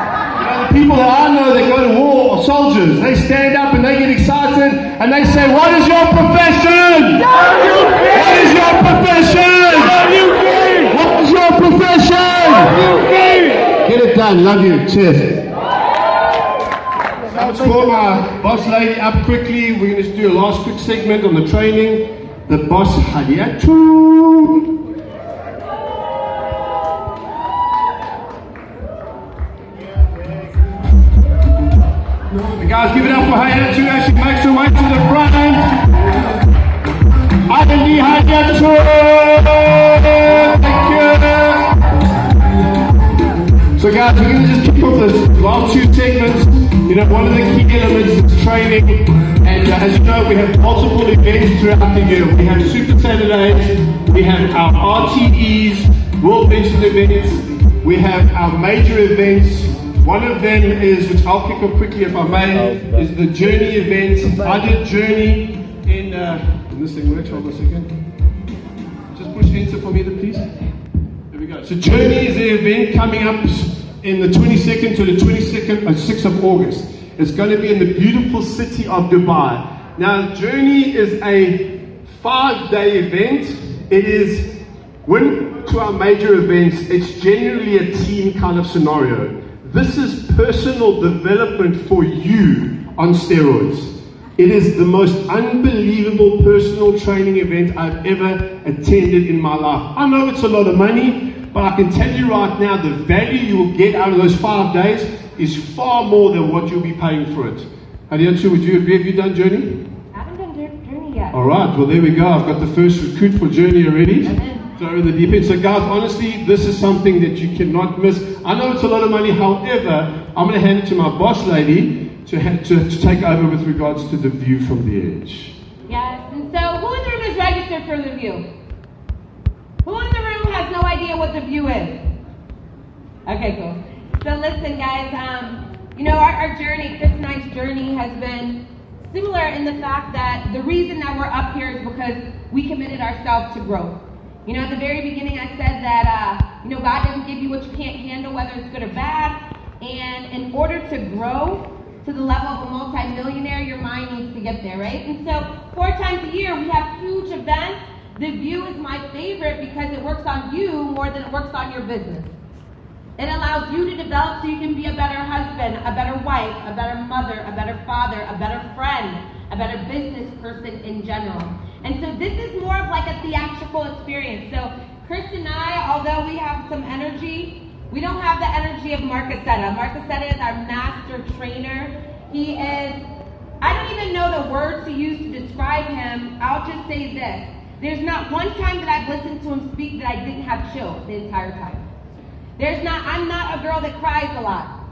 the people that I know that go to war are soldiers. They stand up and they get excited and they say, what is your profession? WV! What is your profession? WV! What is your profession? WV! Get it done, love you, cheers. Let's call my boss lady up quickly. We're going to do a last quick segment on the training. The boss, Hadiatu. Guys, give it up for Hadiatu as she makes her way to the front. Adeli Hadiatu! Thank you! So guys, we're going to just kick off this last two segments. You know, one of the key elements is training. And as you know, we have multiple events throughout the year. We have Super Saturdays, we have our RTEs, World Ventures events, we have our major events. One of them is, which I'll pick up quickly if I may, is the Journey event. I did Journey in, this thing works, hold on a second. Just push enter for me, please. So Journey is the event coming up in the 22nd to the 6th of August. It's going to be in the beautiful city of Dubai. Now, Journey is a 5-day event. It is, when we go to our major events, it's generally a team kind of scenario. This is personal development for you on steroids. It is the most unbelievable personal training event I've ever attended in my life. I know it's a lot of money, but I can tell you right now, the value you will get out of those 5 days is far more than what you'll be paying for it. Hadiatu, would you agree? Have you done Journey? I haven't done Journey yet. All right, well, there we go. I've got the first recruit for Journey already. Throw in the deep end. So, guys, honestly, this is something that you cannot miss. I know it's a lot of money. However, I'm going to hand it to my boss lady to take over with regards to the view from the edge. Yes, and so who in the room is registered for the view? Who in the room has no idea what the view is? Okay, cool. So listen, guys, you know, our journey, Chris and I's journey has been Similar in the fact that the reason that we're up here is because we committed ourselves to growth. You know, at the very beginning I said that, you know, God doesn't give you what you can't handle, whether it's good or bad. And in order to grow to the level of a multimillionaire, your mind needs to get there, right? And so 4 times a year, we have huge events. The View is my favorite because it works on you more than it works on your business. It allows you to develop so you can be a better husband, a better wife, a better mother, a better father, a better friend, a better business person in general. And so this is more of like a theatrical experience. So Chris and I, although we have some energy, we don't have the energy of Mark Accetta. Mark Accetta is our master trainer. He is, I don't even know the words to use to describe him. I'll just say this. There's not one time that I've listened to him speak that I didn't have chills the entire time. I'm not a girl that cries a lot.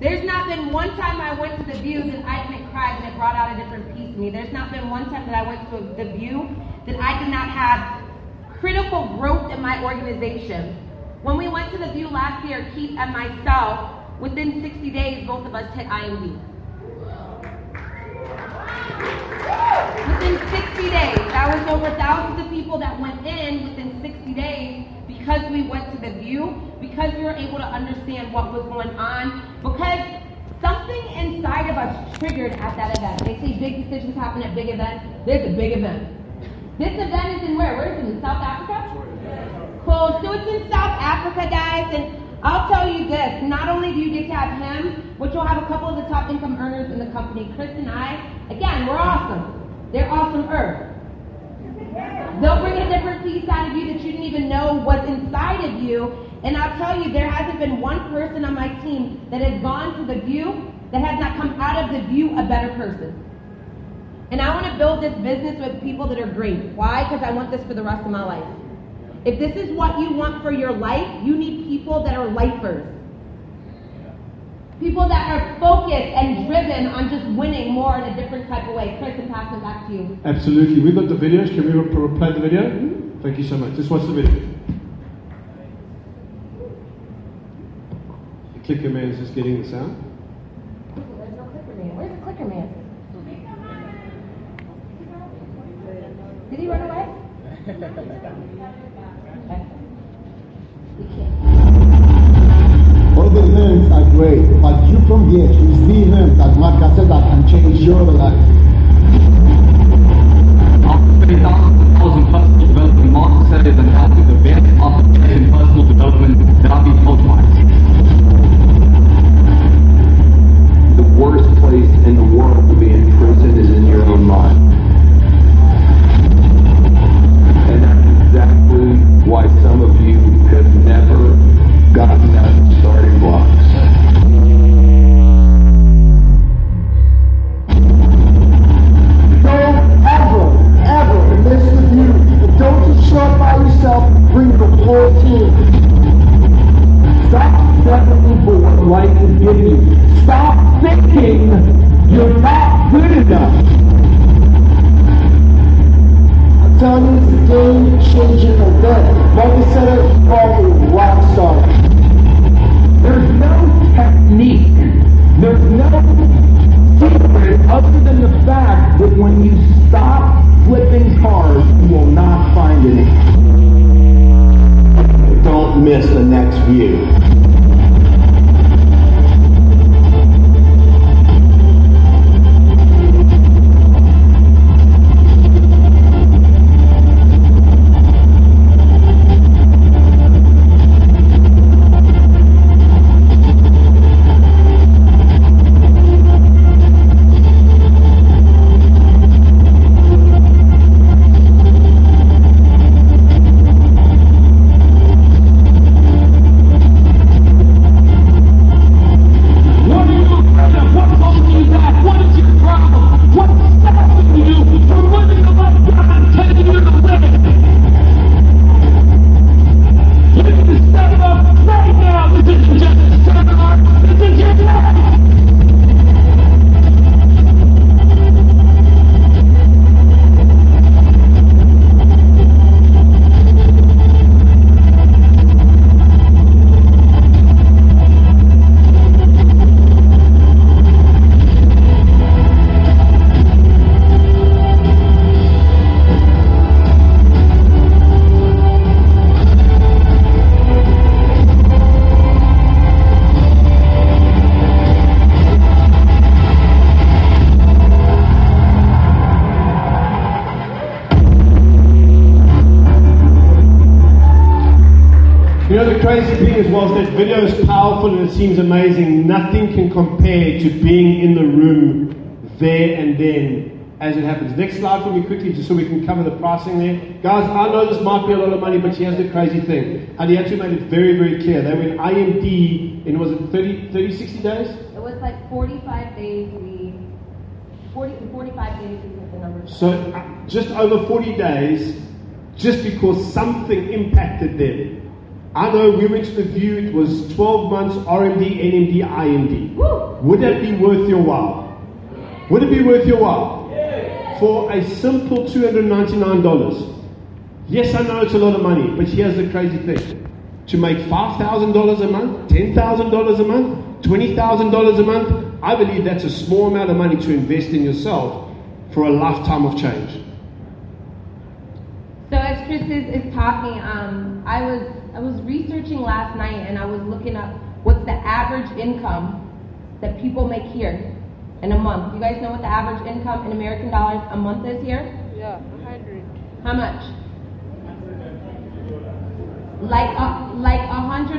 There's not been one time I went to the View that I didn't cry, that it brought out a different piece of me. There's not been one time that I went to the View that I did not have critical growth in my organization. When we went to the View last year, Keith and myself, within 60 days, both of us hit IMD. Within 60 days, that was over thousands of people that went in within 60 days because we went to the View, because we were able to understand what was going on, because something inside of us triggered at that event. They say big decisions happen at big events. This is a big event. This event is in where? Where is it? In South Africa? Cool. So it's in South Africa, guys, and I'll tell you this. Not only do you get to have him, which you'll have a couple of the top income earners in the company. Chris and I, again, we're awesome. They're awesome-er. They'll bring a different piece out of you that you didn't even know was inside of you. And I'll tell you, there hasn't been one person on my team that has gone to the View that has not come out of the View a better person. And I want to build this business with people that are great. Why? Because I want this for the rest of my life. If this is what you want for your life, you need people that are lifers. People that are focused and driven on just winning more in a different type of way. Chris, I'm passing it back to you. Absolutely. We've got the videos. Can we play the video? Mm-hmm. Thank you so much. Just watch the video. The clicker man is just getting the sound. There's no clicker man. Where's the clicker man? Did he run away? All the events are great, but you from here to see him that Mark Accetta can change your life. After 3,000 personal development, Mark Accetta is undoubtedly the best architect in personal development that I've been told by. The worst place in the world to be in prison is in your own mind. And that's exactly why some of you have never gotten out of the starting blocks. Don't ever, ever miss the View. And don't just show up by yourself, bring the whole team. Stop settling for what life will give you. Stop thinking you're not good enough. Telling you, it's a game-changing event. Mark Accetta is called a rock star. There's no technique. There's no secret other than the fact that when you stop flipping cars, you will not find any. Don't miss the next View. crazy thing as well is that video is powerful and it seems amazing. Nothing can compare to being in the room there and then as it happens. Next slide for me quickly, just so we can cover the pricing there. Guys, I know this might be a lot of money, but here's the crazy thing. Hadiatu made it very, very clear. They were in IMD in, was it 60 days? It was like 45 days. 45 days is the number. So just over 40 days, just because something impacted them. I know we went to the view, it was 12 months RMD, NMD, IMD. Woo! Would that be worth your while? Yeah. Would it be worth your while? Yeah. For a simple $299. Yes, I know it's a lot of money, but here's the crazy thing. To make $5,000 a month, $10,000 a month, $20,000 a month, I believe that's a small amount of money to invest in yourself for a lifetime of change. So as Chris is talking, I was researching last night, and I was looking up what's the average income that people make here in a month. You guys know what the average income in American dollars a month is here? Yeah, 100. How much? Like $150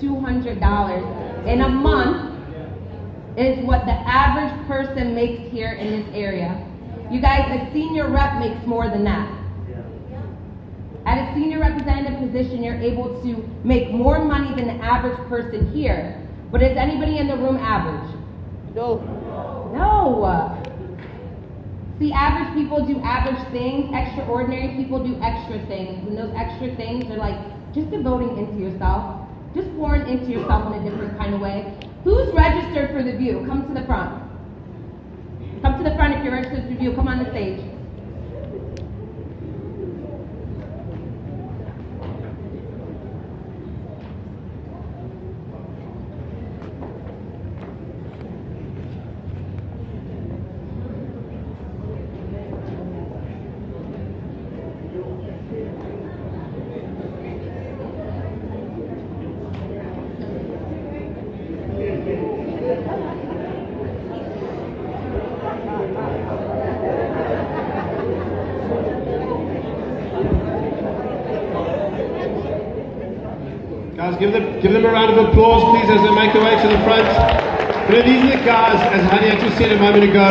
to $200 in a month is what the average person makes here in this area. You guys, a senior rep makes more than that. At a senior representative position, you're able to make more money than the average person here. But is anybody in the room average? No. No. See, average people do average things. Extraordinary people do extra things. And those extra things are like just devoting into yourself. Just pouring into yourself in a different kind of way. Who's registered for the view? Come to the front. Come to the front if you're registered for the view. Come on the stage. Give them a round of applause, please, as they make their way to the front. You know, these are the guys, as Hadiatu said a moment ago,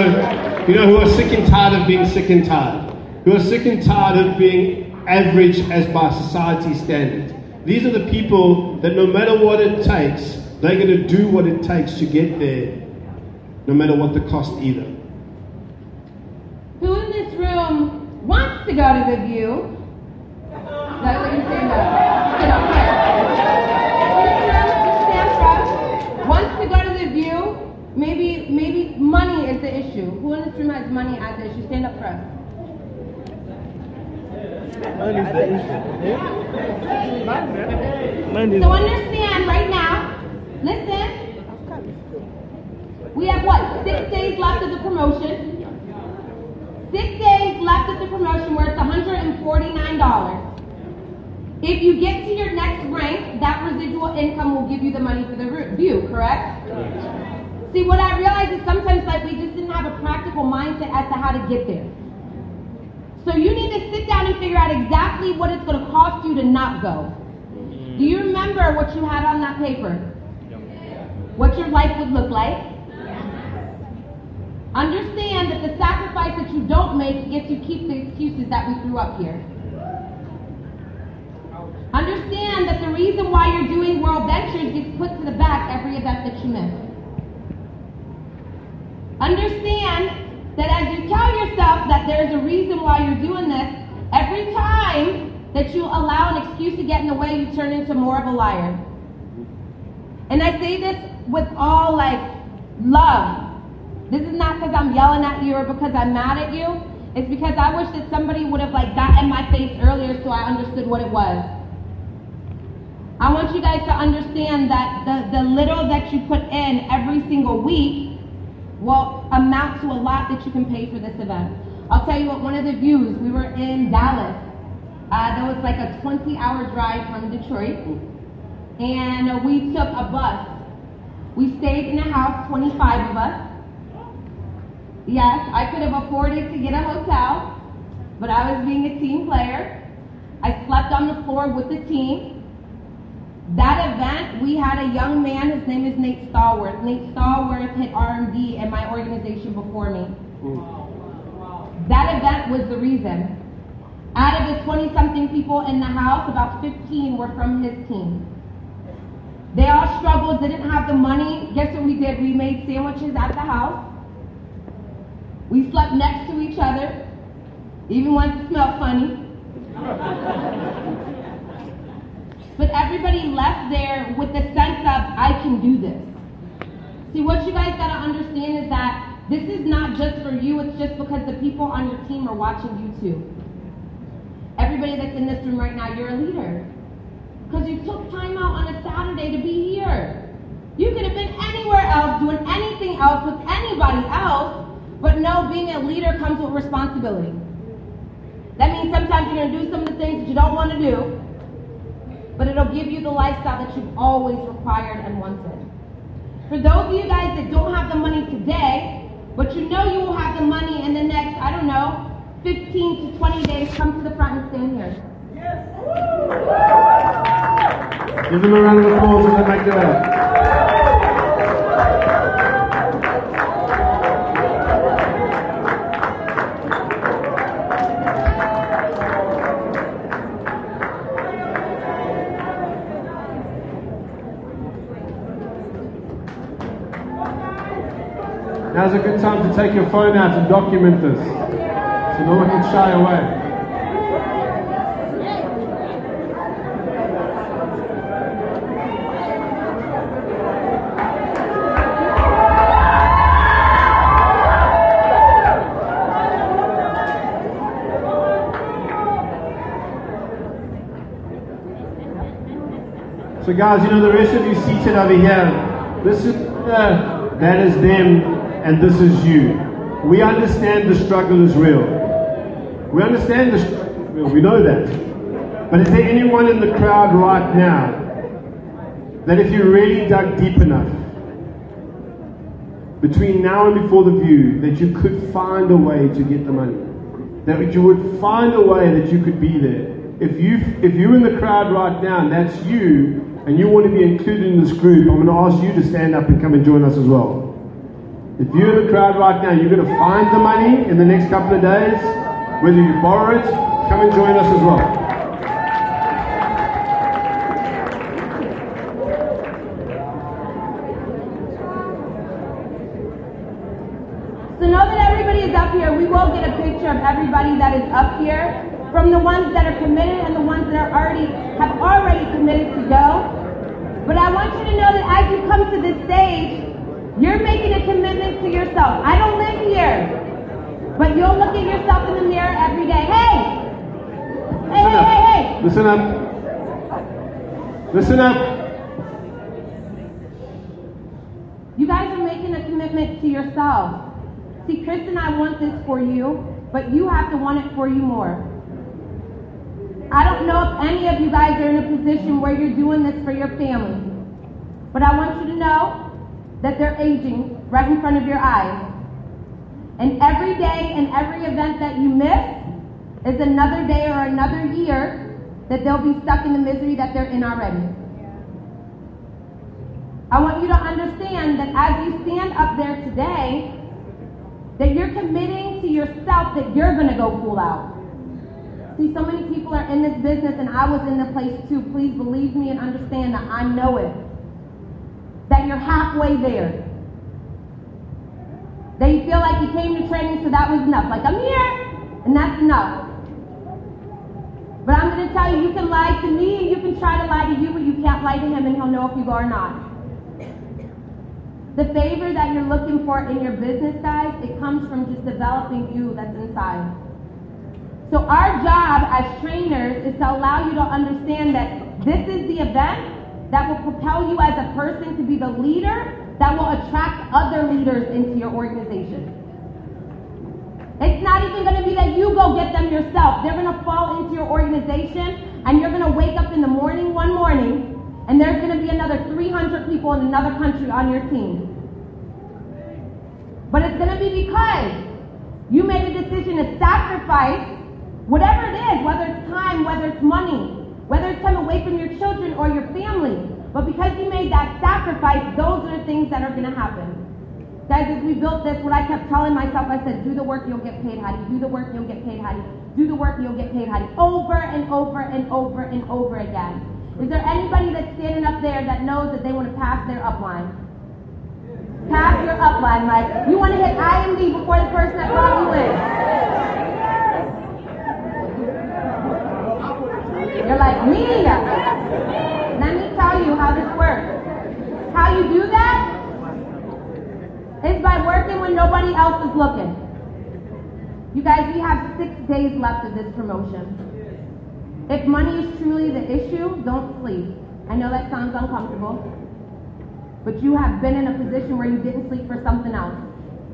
you know, who are sick and tired of being sick and tired. Who are sick and tired of being average as by society standards. These are the people that no matter what it takes, they're going to do what it takes to get there, no matter what the cost either. Who in this room wants to go to the view? That's what you say about it. Get up here. To go to the view, maybe money is the issue. Who in this room has money as an issue? Stand up for us. Money's the issue. So understand right now, listen, we have what, 6 days left of the promotion. 6 days left of the promotion where it's $149. If you get to your next rank, that residual income will give you the money for the view, correct? Right. See, what I realize is sometimes like we just didn't have a practical mindset as to how to get there. So you need to sit down and figure out exactly what it's going to cost you to not go. Do you remember what you had on that paper? What your life would look like? Understand that the sacrifice that you don't make gets you to keep the excuses that we threw up here. Understand that the reason why you're doing World Ventures gets put to the back every event that you miss. Understand that as you tell yourself that there's a reason why you're doing this, every time that you allow an excuse to get in the way, you turn into more of a liar. And I say this with all love. This is not because I'm yelling at you or because I'm mad at you. It's because I wish that somebody would have got in my face earlier so I understood what it was. I want you guys to understand that the little that you put in every single week will amount to a lot that you can pay for this event. I'll tell you what, one of the views, we were in Dallas. That was like a 20-hour drive from Detroit. And we took a bus. We stayed in a house, 25 of us. Yes, I could have afforded to get a hotel, but I was being a team player. I slept on the floor with the team. That event, we had a young man, his name is Nate Stallworth. Nate Stallworth hit RMD in my organization before me. That event was the reason. Out of the 20-something people in the house, about 15 were from his team. They all struggled, didn't have the money. Guess what we did? We made sandwiches at the house. We slept next to each other. Even once it smelled funny. But everybody left there with the sense of, I can do this. See, what you guys gotta understand is that this is not just for you, it's just because the people on your team are watching you too. Everybody that's in this room right now, you're a leader. Because you took time out on a Saturday to be here. You could have been anywhere else, doing anything else with anybody else, but no, being a leader comes with responsibility. That means sometimes you're going to do some of the things that you don't want to do, but it'll give you the lifestyle that you've always required and wanted. For those of you guys that don't have the money today, but you know you will have the money in the next, I don't know, 15 to 20 days, come to the front and stand here. Yes. Woo! Give them a round of applause as they make their way. Now's a good time to take your phone out and document this, so no one can shy away. So guys, you know the rest of you seated over here, this is that is them, and this is you. We understand the struggle is real. We understand the struggle is real, we know that. But is there anyone in the crowd right now that if you really dug deep enough, between now and before the view, that you could find a way to get the money? That you would find a way that you could be there. If you're in the crowd right now, and that's you, and you want to be included in this group, I'm going to ask you to stand up and come and join us as well. If you're in the crowd right now, you're going to find the money in the next couple of days, whether you borrow it, come and join us as well. So now that everybody is up here, we will get a picture of everybody that is up here, from the ones that are committed and the ones that are have already committed to go. But I want you to know that as you come to this stage, you're making a commitment to yourself. I don't live here, but you'll look at yourself in the mirror every day. Hey! Hey, hey, hey, hey! Listen up. Listen up. You guys are making a commitment to yourself. See, Chris and I want this for you, but you have to want it for you more. I don't know if any of you guys are in a position where you're doing this for your family, but I want you to know that they're aging right in front of your eyes. And every day and every event that you miss is another day or another year that they'll be stuck in the misery that they're in already. I want you to understand that as you stand up there today, that you're committing to yourself that you're going to go full out. See, so many people are in this business, and I was in the place too. Please believe me and understand that I know it. That you're halfway there. That you feel like you came to training, so that was enough. Like, I'm here, and that's enough. But I'm going to tell you, you can lie to me, and you can try to lie to you, but you can't lie to him, and he'll know if you go or not. The favor that you're looking for in your business, guys, it comes from just developing you that's inside. So our job as trainers is to allow you to understand that this is the event that will propel you as a person to be the leader that will attract other leaders into your organization. It's not even going to be that you go get them yourself. They're going to fall into your organization, and you're going to wake up in the morning one morning, and there's going to be another 300 people in another country on your team. But it's going to be because you made a decision to sacrifice whatever it is, whether it's time, whether it's money, whether it's time away from your children or your family. But because you made that sacrifice, those are the things that are going to happen. Guys, as we built this, what I kept telling myself, I said, do the work, you'll get paid, Hattie. Do the work, you'll get paid, Hattie. Do the work, you'll get paid, Hattie. Over and over and over and over again. Is there anybody that's standing up there that knows that they want to pass their upline? Pass your upline, Mike. You want to hit IMD before the person that brought you in. You're like, me neither. Let me tell you how this works. How you do that? It's by working when nobody else is looking. You guys, we have 6 days left of this promotion. If money is truly the issue, don't sleep. I know that sounds uncomfortable, but you have been in a position where you didn't sleep for something else.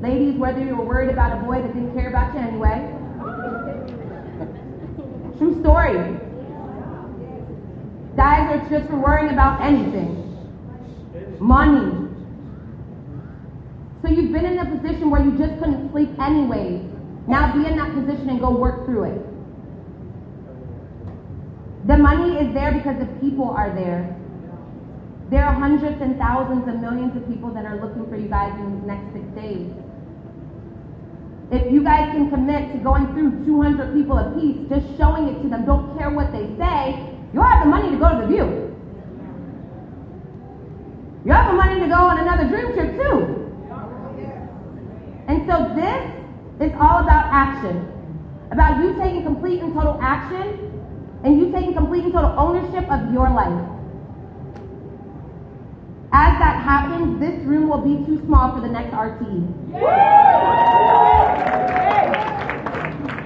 Ladies, whether you were worried about a boy that didn't care about you anyway. True story. Guys are just for worrying about anything. Money. So you've been in a position where you just couldn't sleep anyways. Now be in that position and go work through it. The money is there because the people are there. There are hundreds and thousands and millions of people that are looking for you guys in these next 6 days. If you guys can commit to going through 200 people apiece, just showing it to them, don't care what they say, you'll have the money to go to the view. You'll have the money to go on another dream trip too. And so this is all about action, about you taking complete and total action and you taking complete and total ownership of your life. As that happens, this room will be too small for the next RTE. Yay!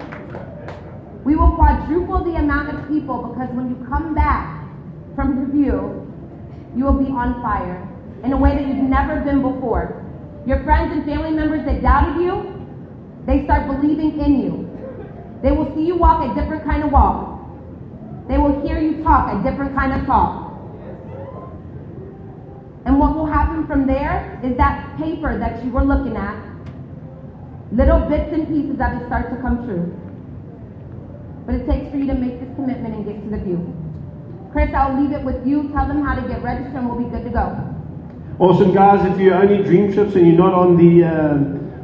We will quadruple the amount of people because when you come back from review, you will be on fire in a way that you've never been before. Your friends and family members that doubted you, they start believing in you. They will see you walk a different kind of walk. They will hear you talk a different kind of talk. And what will happen from there is that paper that you were looking at, little bits and pieces of it start to come true. But it takes for you to make this commitment and get to the view. Chris, I'll leave it with you. Tell them how to get registered and we'll be good to go. Awesome, guys. If you only dream trips and you're not on the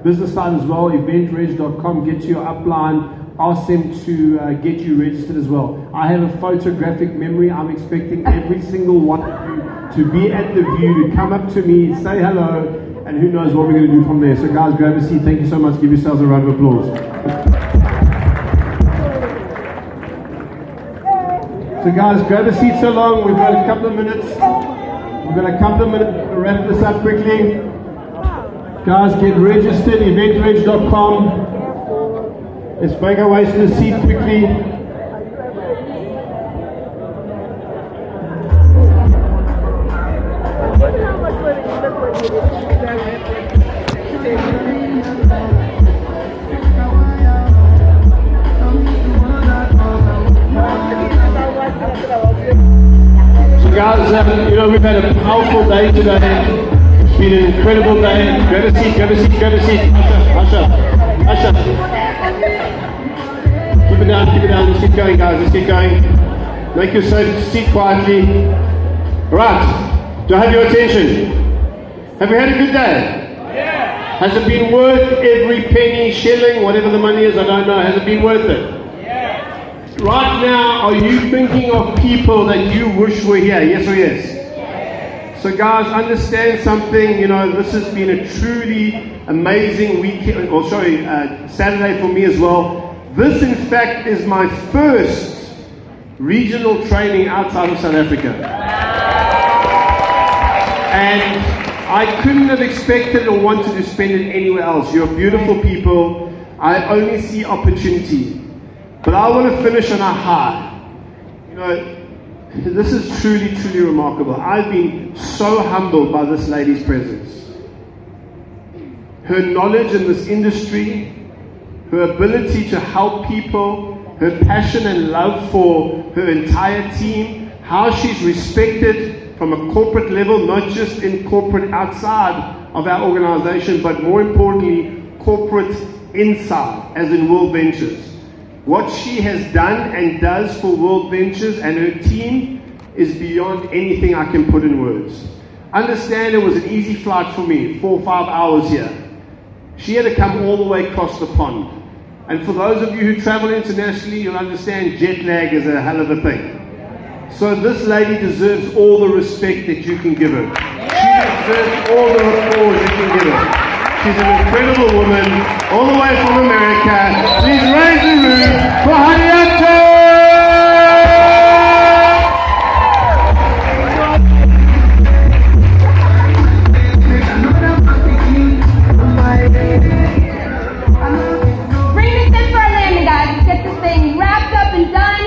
business side as well, eventreg.com, get to your upline, ask them to get you registered as well. I have a photographic memory. I'm expecting every single one of you to be at the view, to come up to me, say hello, and who knows what we're going to do from there. So, guys, grab a seat. Thank you so much. Give yourselves a round of applause. So, guys, grab a seat so long. We've got a couple of minutes. We're going to come to a minute and wrap this up quickly. Guys, get registered, eventreg.com. Let's make our way to the seat quickly. Guys, we've had a powerful day today. It's been an incredible day. Grab a seat, grab a seat, grab a seat. Usher. Keep it down. Let's keep going, guys. Let's keep going. Make yourself seat quietly. Right. Do I have your attention? Have you had a good day? Yeah. Has it been worth every penny, shilling, whatever the money is? I don't know. Has it been worth it? Right now, are you thinking of people that you wish were here? Yes or yes? Yes. So guys, understand something. This has been a truly amazing weekend. Or sorry, Saturday for me as well. This, in fact, is my first regional training outside of South Africa. And I couldn't have expected or wanted to spend it anywhere else. You're beautiful people. I only see opportunity. But I want to finish on a high. This is truly, truly remarkable. I've been so humbled by this lady's presence. Her knowledge in this industry, her ability to help people, her passion and love for her entire team, how she's respected from a corporate level, not just in corporate outside of our organization, but more importantly, corporate inside, as in World Ventures. What she has done and does for World Ventures and her team is beyond anything I can put in words. Understand, it was an easy flight for me, 4 or 5 hours here. She had to come all the way across the pond. And for those of you who travel internationally, you'll understand jet lag is a hell of a thing. So this lady deserves all the respect that you can give her. She deserves all the applause you can give her. She's an incredible woman, all the way from America. Please raise the room for Hadiato! Bring this in for a landing, guys. Get this thing wrapped up and done.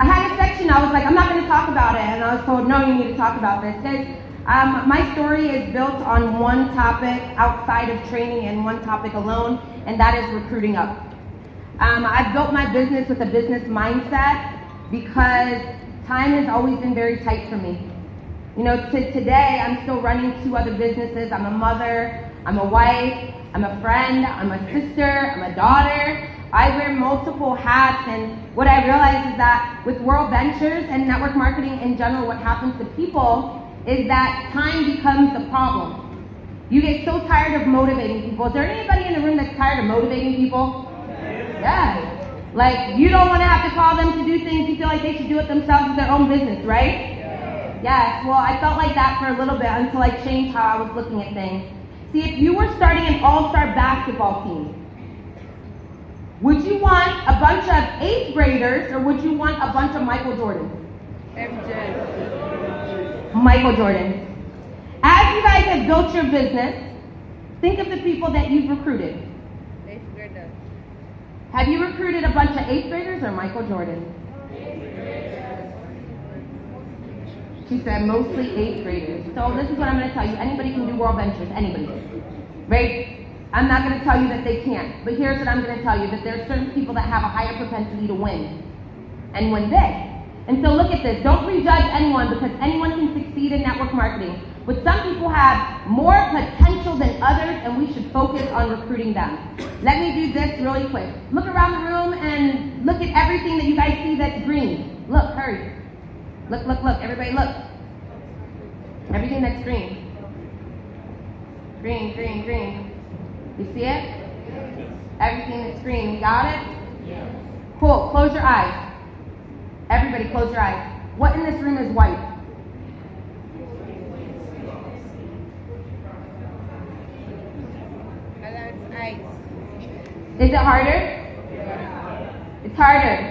I had a section, I was like, I'm not going to talk about it. And I was told, no, you need to talk about this. My story is built on one topic outside of training and one topic alone, and that is recruiting up. I've built my business with a business mindset because time has always been very tight for me. You know, today I'm still running 2 other businesses. I'm a mother, I'm a wife, I'm a friend, I'm a sister, I'm a daughter. I wear multiple hats, and what I realized is that with World Ventures and network marketing in general, what happens to people is that time becomes the problem. You get so tired of motivating people. Is there anybody in the room that's tired of motivating people? Yeah. Like, you don't want to have to call them to do things. You feel like they should do it themselves with their own business, right? Yeah. Yes. Well, I felt like that for a little bit until I changed how I was looking at things. See, if you were starting an all-star basketball team, would you want a bunch of 8th graders or would you want a bunch of Michael Jordans? Michael Jordan. As you guys have built your business, think of the people that you've recruited. 8th graders. Have you recruited a bunch of 8th graders or Michael Jordan? 8th graders. She said mostly 8th graders. So this is what I'm going to tell you. Anybody can do World Ventures. Anybody. Right? I'm not going to tell you that they can't. But here's what I'm going to tell you. That there are certain people that have a higher propensity to win. And win big. And so look at this, don't prejudge anyone because anyone can succeed in network marketing. But some people have more potential than others and we should focus on recruiting them. Let me do this really quick. Look around the room and look at everything that you guys see that's green. Look, hurry. Look, everybody look. Everything that's green. Green. You see it? Everything that's green, you got it? Cool, close your eyes. Everybody, close your eyes. What in this room is white? Is it harder? It's harder.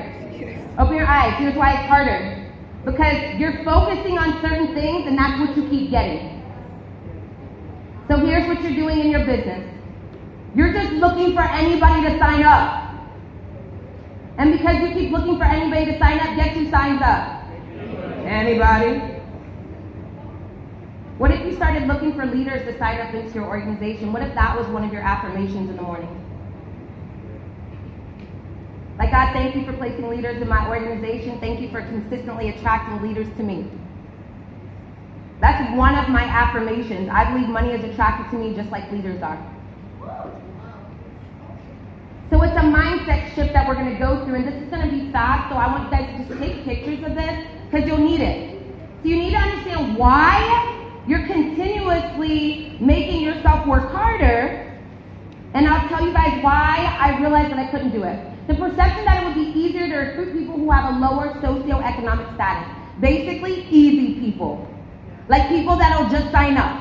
Open your eyes. Here's why it's harder. Because you're focusing on certain things and that's what you keep getting. So here's what you're doing in your business. You're just looking for anybody to sign up. And because you keep looking for anybody to sign up, guess who signs up? Anybody. What if you started looking for leaders to sign up into your organization? What if that was one of your affirmations in the morning? Like, God, thank you for placing leaders in my organization. Thank you for consistently attracting leaders to me. That's one of my affirmations. I believe money is attracted to me just like leaders are. So it's a mindset shift that we're going to go through, and this is going to be fast, so I want you guys to just take pictures of this, because you'll need it. So you need to understand why you're continuously making yourself work harder, and I'll tell you guys why I realized that I couldn't do it. The perception that it would be easier to recruit people who have a lower socioeconomic status. Basically, easy people. Like people that'll just sign up.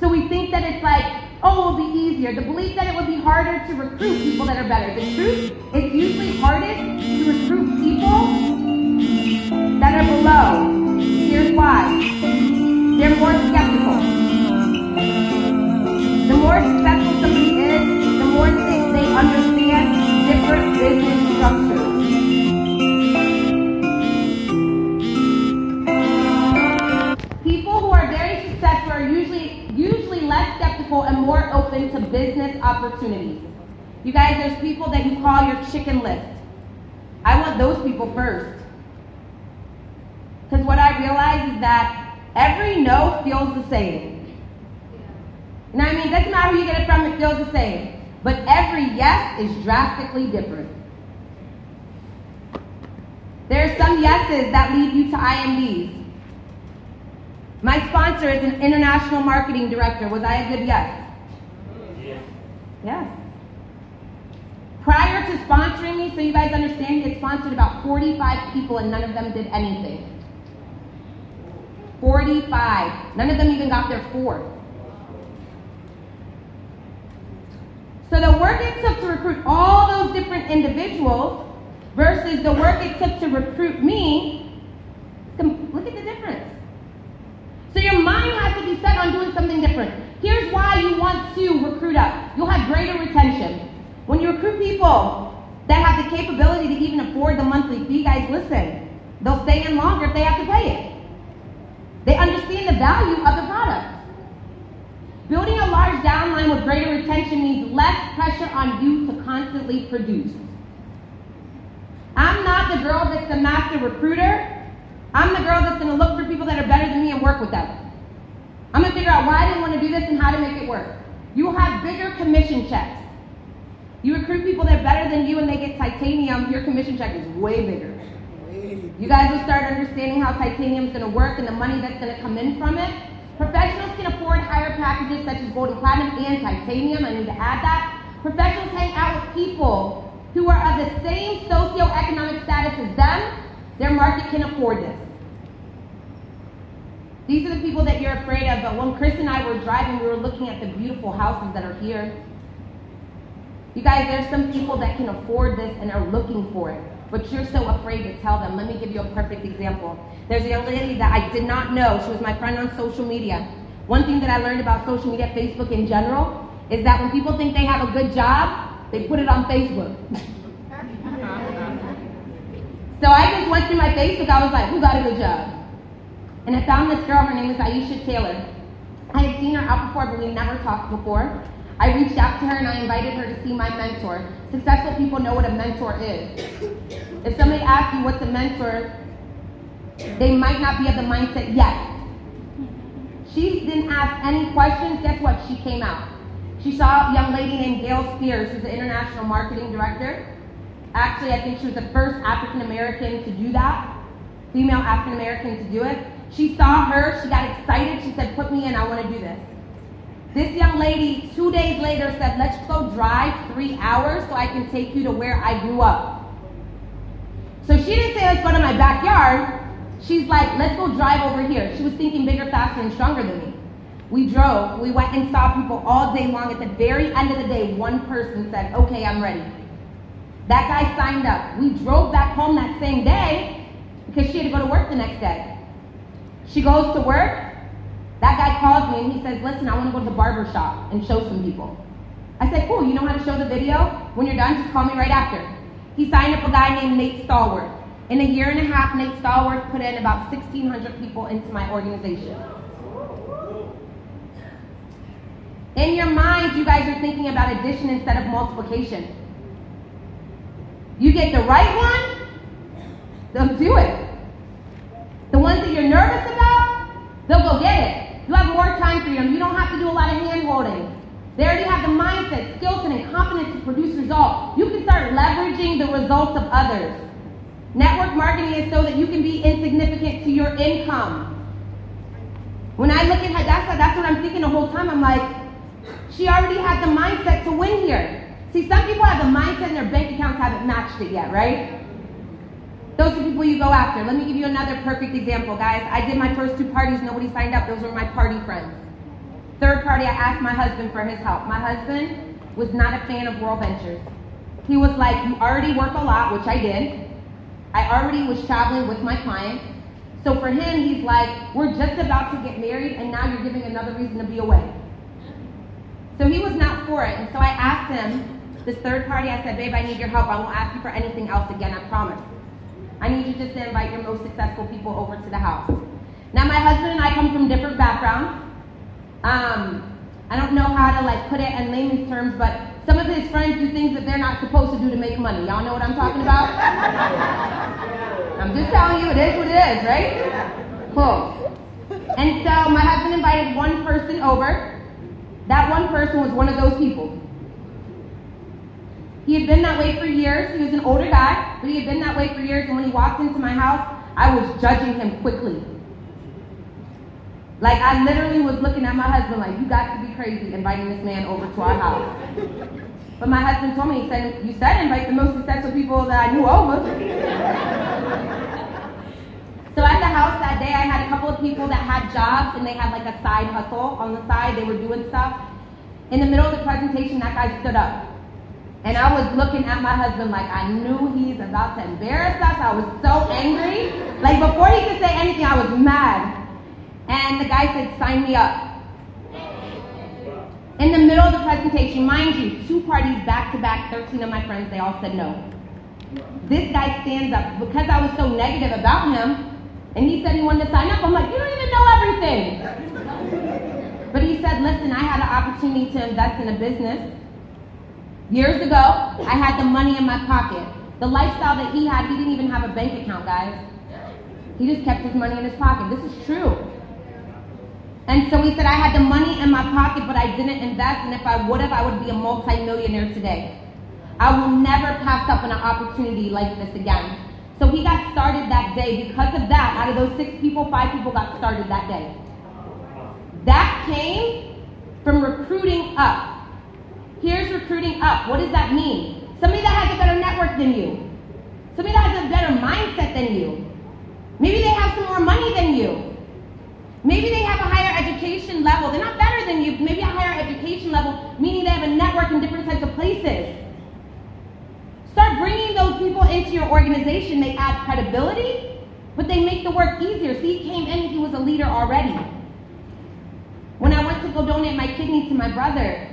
So we think that it's like, oh, it will be easier. The belief that it would be harder to recruit people that are better. The truth, it's usually hardest to recruit people that are below. Here's why. They're more skeptical. The more successful somebody is, the more they understand different business structures. People who are very successful are usually less skeptical and more open to business opportunities. You guys, there's people that you call your chicken list. I want those people first. Because what I realize is that every no feels the same. You know what I mean? It doesn't matter who you get it from, it feels the same. But every yes is drastically different. There are some yeses that lead you to IMDs. My sponsor is an international marketing director. Was I a good yes? Yes. Yes. Prior to sponsoring me, so you guys understand, it sponsored about 45 people and none of them did anything. 45. None of them even got their fourth. So the work it took to recruit all those different individuals versus the work it took to recruit me, look at the difference. So your mind has to be set on doing something different. Here's why you want to recruit up. You'll have greater retention. When you recruit people that have the capability to even afford the monthly fee, guys, listen, they'll stay in longer if they have to pay it. They understand the value of the product. Building a large downline with greater retention means less pressure on you to constantly produce. I'm not the girl that's the master recruiter. I'm the girl that's gonna look for people that are better than me and work with them. I'm gonna figure out why I didn't wanna do this and how to make it work. You will have bigger commission checks. You recruit people that are better than you and they get titanium, your commission check is way bigger. You guys will start understanding how titanium is going to work and the money that's going to come in from it. Professionals can afford higher packages such as gold and platinum and titanium. I need to add that. Professionals hang out with people who are of the same socioeconomic status as them. Their market can afford this. These are the people that you're afraid of, but when Chris and I were driving, we were looking at the beautiful houses that are here. You guys, there's some people that can afford this and are looking for it, but you're so afraid to tell them. Let me give you a perfect example. There's a young lady that I did not know. She was my friend on social media. One thing that I learned about social media, Facebook in general, is that when people think they have a good job, they put it on Facebook. So I just went through my Facebook. I was like, who got a good job? And I found this girl. Her name is Aisha Taylor. I had seen her out before, but we never talked before. I reached out to her and I invited her to see my mentor. Successful people know what a mentor is. If somebody asks you what's a mentor, they might not be of the mindset yet. She didn't ask any questions. Guess what? She came out. She saw a young lady named Gail Spears, who's an international marketing director. Actually, I think she was the first African-American to do that, female African-American to do it. She saw her. She got excited. She said, put me in. I want to do this. This young lady, 2 days later, said, let's go drive 3 hours so I can take you to where I grew up. So she didn't say, let's go to my backyard. She's like, let's go drive over here. She was thinking bigger, faster, and stronger than me. We drove. We went and saw people all day long. At the very end of the day, one person said, okay, I'm ready. That guy signed up. We drove back home that same day because she had to go to work the next day. She goes to work. That guy calls me and he says, listen, I want to go to the barber shop and show some people. I said, cool, you know how to show the video? When you're done, just call me right after. He signed up a guy named Nate Stallworth. In a year and a half, Nate Stallworth put in about 1,600 people into my organization. In your mind, you guys are thinking about addition instead of multiplication. You get the right one, they'll do it. The ones that you're nervous about, they'll go get it. You have more time freedom. You don't have to do a lot of hand-holding. They already have the mindset, skill set, and confidence to produce results. You can start leveraging the results of others. Network marketing is so that you can be insignificant to your income. When I look at Hadassah, that's what I'm thinking the whole time. I'm like, she already had the mindset to win here. See, some people have the mindset and their bank accounts haven't matched it yet, right? Those are people you go after. Let me give you another perfect example, guys. I did my first two parties. Nobody signed up. Those were my party friends. Third party, I asked my husband for his help. My husband was not a fan of World Ventures. He was like, you already work a lot, which I did. I already was traveling with my clients. So for him, he's like, we're just about to get married, and now you're giving another reason to be away. So he was not for it. And so I asked him, this third party, I said, babe, I need your help. I won't ask you for anything else again, I promise. I need you just to invite your most successful people over to the house. Now, my husband and I come from different backgrounds. I don't know how to put it in layman's terms, but some of his friends do things that they're not supposed to do to make money. Y'all know what I'm talking about? I'm just telling you, it is what it is, right? Cool. And so my husband invited one person over. That one person was one of those people. He had been that way for years. He was an older guy. but he had been that way for years, and when he walked into my house, I was judging him quickly. Like, I literally was looking at my husband like, you got to be crazy inviting this man over to our house. But my husband told me, he said, you said invite the most successful people that I knew over. So at the house that day, I had a couple of people that had jobs, and they had like a side hustle on the side. They were doing stuff. In the middle of the presentation, that guy stood up. And I was looking at my husband like I knew he's about to embarrass us. I was so angry. Like, before he could say anything, I was mad. And the guy said, sign me up. In the middle of the presentation, mind you, two parties back to back, 13 of my friends, they all said no. This guy stands up. Because I was so negative about him, and he said he wanted to sign up, I'm like, you don't even know everything. But he said, listen, I had an opportunity to invest in a business. Years ago, I had the money in my pocket. The lifestyle that he had, he didn't even have a bank account, guys. He just kept his money in his pocket. This is true. And so he said, I had the money in my pocket, but I didn't invest, and if I would have, I would be a multimillionaire today. I will never pass up on an opportunity like this again. So he got started that day. Because of that, out of those 6 people, 5 people got started that day. That came from recruiting up. Here's recruiting up. What does that mean? Somebody that has a better network than you. Somebody that has a better mindset than you. Maybe they have some more money than you. Maybe they have a higher education level. They're not better than you, but maybe a higher education level, meaning they have a network in different types of places. Start bringing those people into your organization. They add credibility, but they make the work easier. See, he came in and he was a leader already. When I went to go donate my kidney to my brother,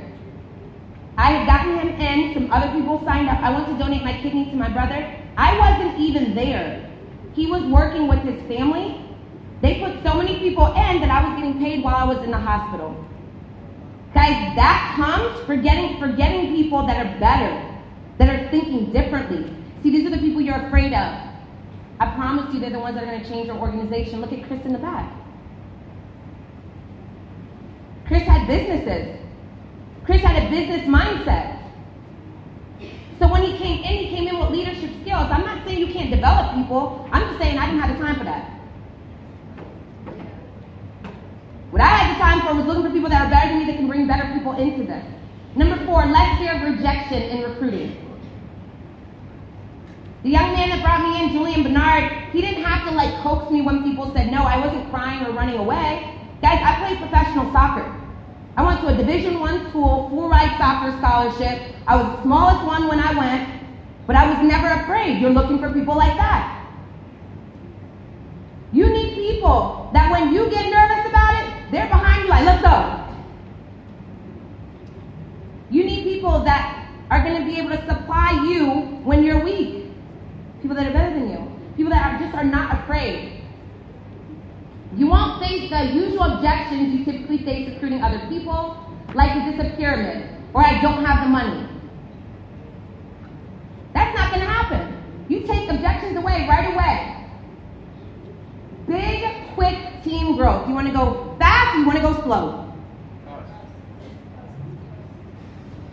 I had gotten him in, some other people signed up. I went to donate my kidney to my brother. I wasn't even there. He was working with his family. They put so many people in that I was getting paid while I was in the hospital. Guys, that comes forgetting people that are better, that are thinking differently. See, these are the people you're afraid of. I promise you they're the ones that are going to change your organization. Look at Chris in the back. Chris had businesses. Chris had a business mindset. So when he came in with leadership skills. I'm not saying you can't develop people. I'm just saying I didn't have the time for that. What I had the time for was looking for people that are better than me that can bring better people into this. Number 4, less fear of rejection in recruiting. The young man that brought me in, Julian Bernard, he didn't have to like coax me when people said no. I wasn't crying or running away. Guys, I played professional soccer. I went to a Division I school, full-ride soccer scholarship. I was the smallest one when I went, but I was never afraid. You're looking for people like that. You need people that when you get nervous about it, they're behind you like, let's go. You need people that are going to be able to supply you when you're weak. People that are better than you. People that are not afraid. You won't face the usual objections you typically face recruiting other people, like is this a pyramid, or I don't have the money. That's not going to happen. You take objections away right away. Big, quick team growth. You want to go fast, or you want to go slow?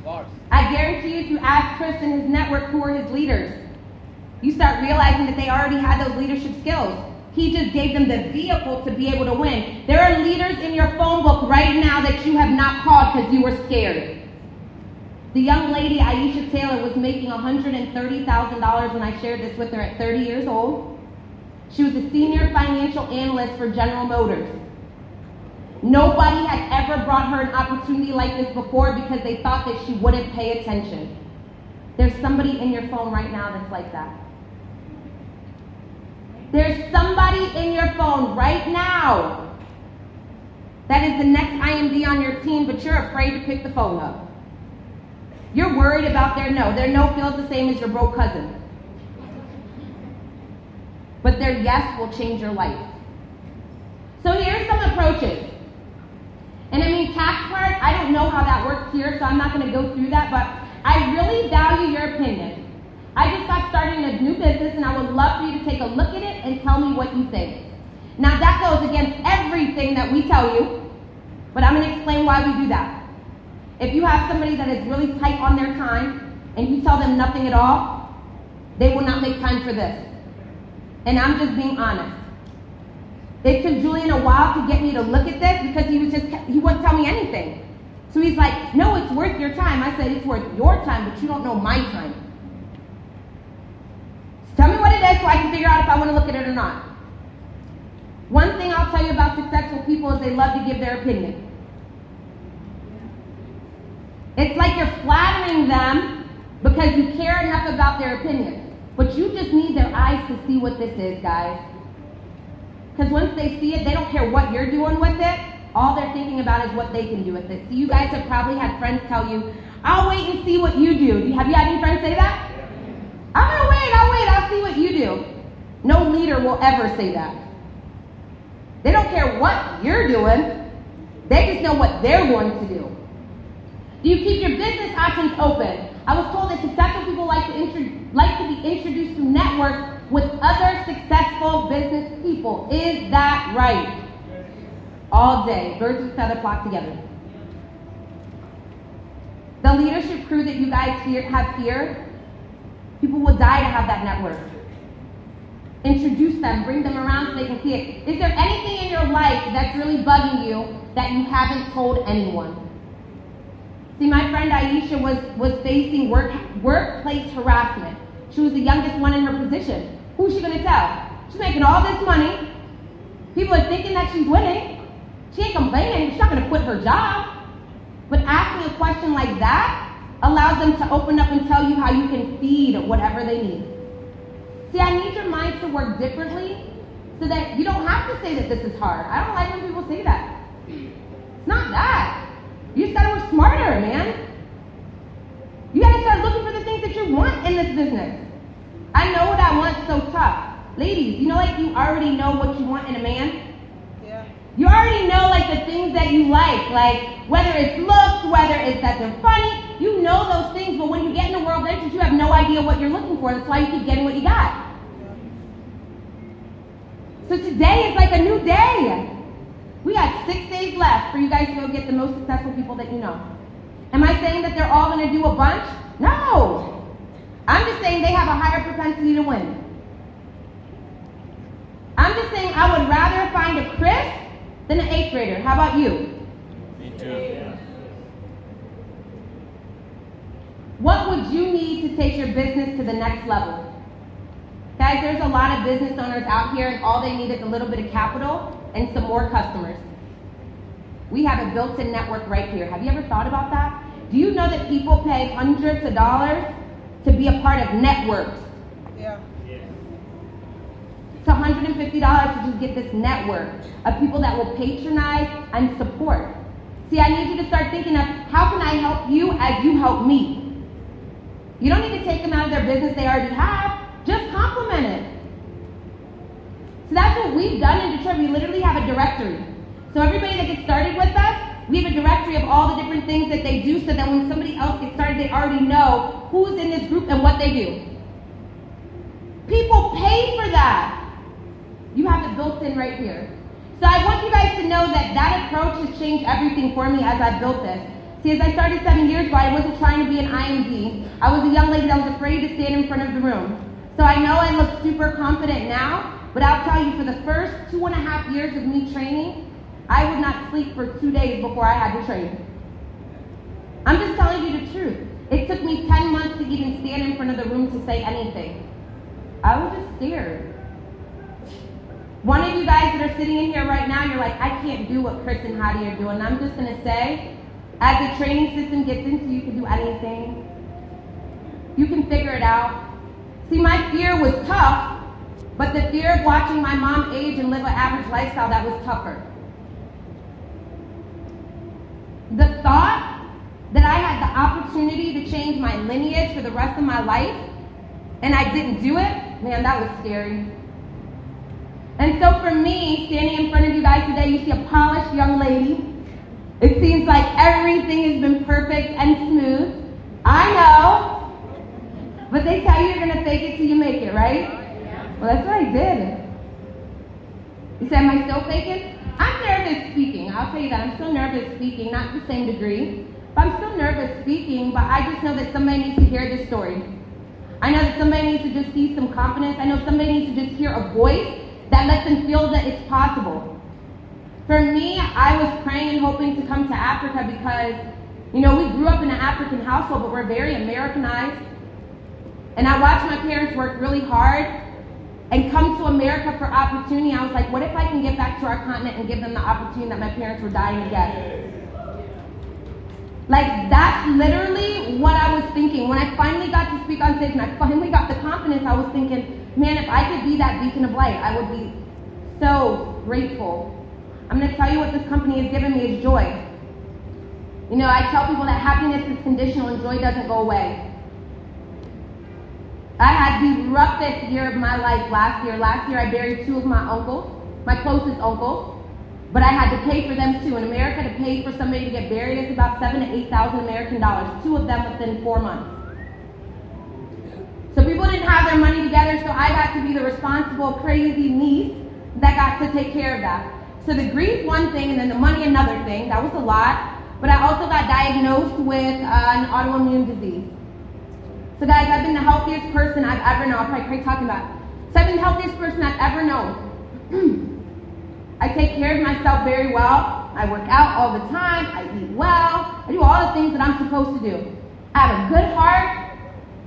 Bars. I guarantee you, if you ask Chris and his network who are his leaders, you start realizing that they already had those leadership skills. He just gave them the vehicle to be able to win. There are leaders in your phone book right now that you have not called because you were scared. The young lady, Aisha Taylor, was making $130,000 when I shared this with her at 30 years old. She was a senior financial analyst for General Motors. Nobody had ever brought her an opportunity like this before because they thought that she wouldn't pay attention. There's somebody in your phone right now that's like that. There's somebody in your phone right now that is the next IMD on your team, but you're afraid to pick the phone up. You're worried about their no. Their no feels the same as your broke cousin. But their yes will change your life. So here's some approaches. And I mean, tax part, I don't know how that works here, so I'm not going to go through that, but I really value your opinion. I just got started in a new business, and I would love for you to take a look at it and tell me what you think. Now, that goes against everything that we tell you, but I'm going to explain why we do that. If you have somebody that is really tight on their time, and you tell them nothing at all, They will not make time for this. And I'm just being honest. It took Julian a while to get me to look at this because he wouldn't tell me anything. So he's like, no, it's worth your time. I said, it's worth your time, but you don't know my time. So tell me what it is so I can figure out if I want to look at it or not. One thing I'll tell you about successful people is they love to give their opinion. It's like you're flattering them because you care enough about their opinion. But you just need their eyes to see what this is, guys. Because once they see it, they don't care what you're doing with it. All they're thinking about is what they can do with it. So you guys have probably had friends tell you, I'll wait and see what you do. Have you had any friends say that? I'm going to wait, I'll wait, I'll see what you do. No leader will ever say that. They don't care what you're doing. They just know what they're going to do. Do you keep your business options open? I was told that successful people like to be introduced to networks with other successful business people. Is that right? All day, birds of a feather flock together. The leadership crew that you guys have here, people will die to have that network. Introduce them, bring them around so they can see it. Is there anything in your life that's really bugging you that you haven't told anyone? See, my friend Aisha was facing workplace harassment. She was the youngest one in her position. Who's she gonna tell? She's making all this money. People are thinking that she's winning. She ain't complaining, she's not gonna quit her job. But asking a question like that allows them to open up and tell you how you can feed whatever they need. See, I need your minds to work differently so that you don't have to say that this is hard. I don't like when people say that. It's not that. You just gotta work smarter, man. You gotta start looking for the things that you want in this business. I know what I want so tough. Ladies, you know like you already know what you want in a man? Yeah. You already know like the things that you like whether it's looks, whether it's that they're funny, you know those things, but when you get in the world of interest, you have no idea what you're looking for. That's why you keep getting what you got. So today is like a new day. We got 6 days left for you guys to go get the most successful people that you know. Am I saying that they're all going to do a bunch? No. I'm just saying they have a higher propensity to win. I'm just saying I would rather find a Chris than an 8th grader. How about you? Me too. Yeah. What would you need to take your business to the next level? Guys, there's a lot of business owners out here and all they need is a little bit of capital and some more customers. We have a built-in network right here. Have you ever thought about that? Do you know that people pay hundreds of dollars to be a part of networks? Yeah. It's $150 to just get this network of people that will patronize and support. See, I need you to start thinking of how can I help you as you help me? You don't need to take them out of their business they already have. Just compliment it. So that's what we've done in Detroit. We literally have a directory. So everybody that gets started with us, we have a directory of all the different things that they do so that when somebody else gets started, they already know who's in this group and what they do. People pay for that. You have it built in right here. So I want you guys to know that that approach has changed everything for me as I built this. See, as I started 7 years ago, I wasn't trying to be an IMD. I was a young lady that was afraid to stand in front of the room. So I know I look super confident now, but I'll tell you, for the first 2.5 years of me training, I would not sleep for 2 days before I had to train. I'm just telling you the truth. It took me 10 months to even stand in front of the room to say anything. I was just scared. One of you guys that are sitting in here right now, you're like, I can't do what Chris and Hadi are doing. And I'm just going to say, as the training system gets into you, you can do anything. You can figure it out. See, my fear was tough. But the fear of watching my mom age and live an average lifestyle, that was tougher. The thought that I had the opportunity to change my lineage for the rest of my life, and I didn't do it, man, that was scary. And so for me, standing in front of you guys today, you see a polished young lady. It seems like everything has been perfect and smooth. I know, but they tell you you're gonna fake it till you make it, right? Well, that's what I did. You said, am I still faking? I'm nervous speaking. I'll tell you that. I'm still nervous speaking, not to the same degree. But I'm still nervous speaking, but I just know that somebody needs to hear this story. I know that somebody needs to just see some confidence. I know somebody needs to just hear a voice that lets them feel that it's possible. For me, I was praying and hoping to come to Africa because, you know, we grew up in an African household, but we're very Americanized. And I watched my parents work really hard and come to America for opportunity. I was like, what if I can get back to our continent and give them the opportunity that my parents were dying to get? Like, that's literally what I was thinking. When I finally got to speak on stage and I finally got the confidence, I was thinking, man, if I could be that beacon of light, I would be so grateful. I'm going to tell you what this company has given me is joy. You know, I tell people that happiness is conditional and joy doesn't go away. I had the roughest year of my life last year. Last year, I buried two of my uncles, my closest uncles. But I had to pay for them too. In America, to pay for somebody to get buried is about $7,000 to $8,000 American dollars. Two of them within 4 months. So people didn't have their money together, so I got to be the responsible, crazy niece that got to take care of that. So the grief one thing, and then the money another thing. That was a lot. But I also got diagnosed with an autoimmune disease. So guys, I've been the healthiest person I've ever known. I'll probably crazy talking about it. So I've been the healthiest person I've ever known. I take care of myself very well. I work out all the time. I eat well. I do all the things that I'm supposed to do. I have a good heart.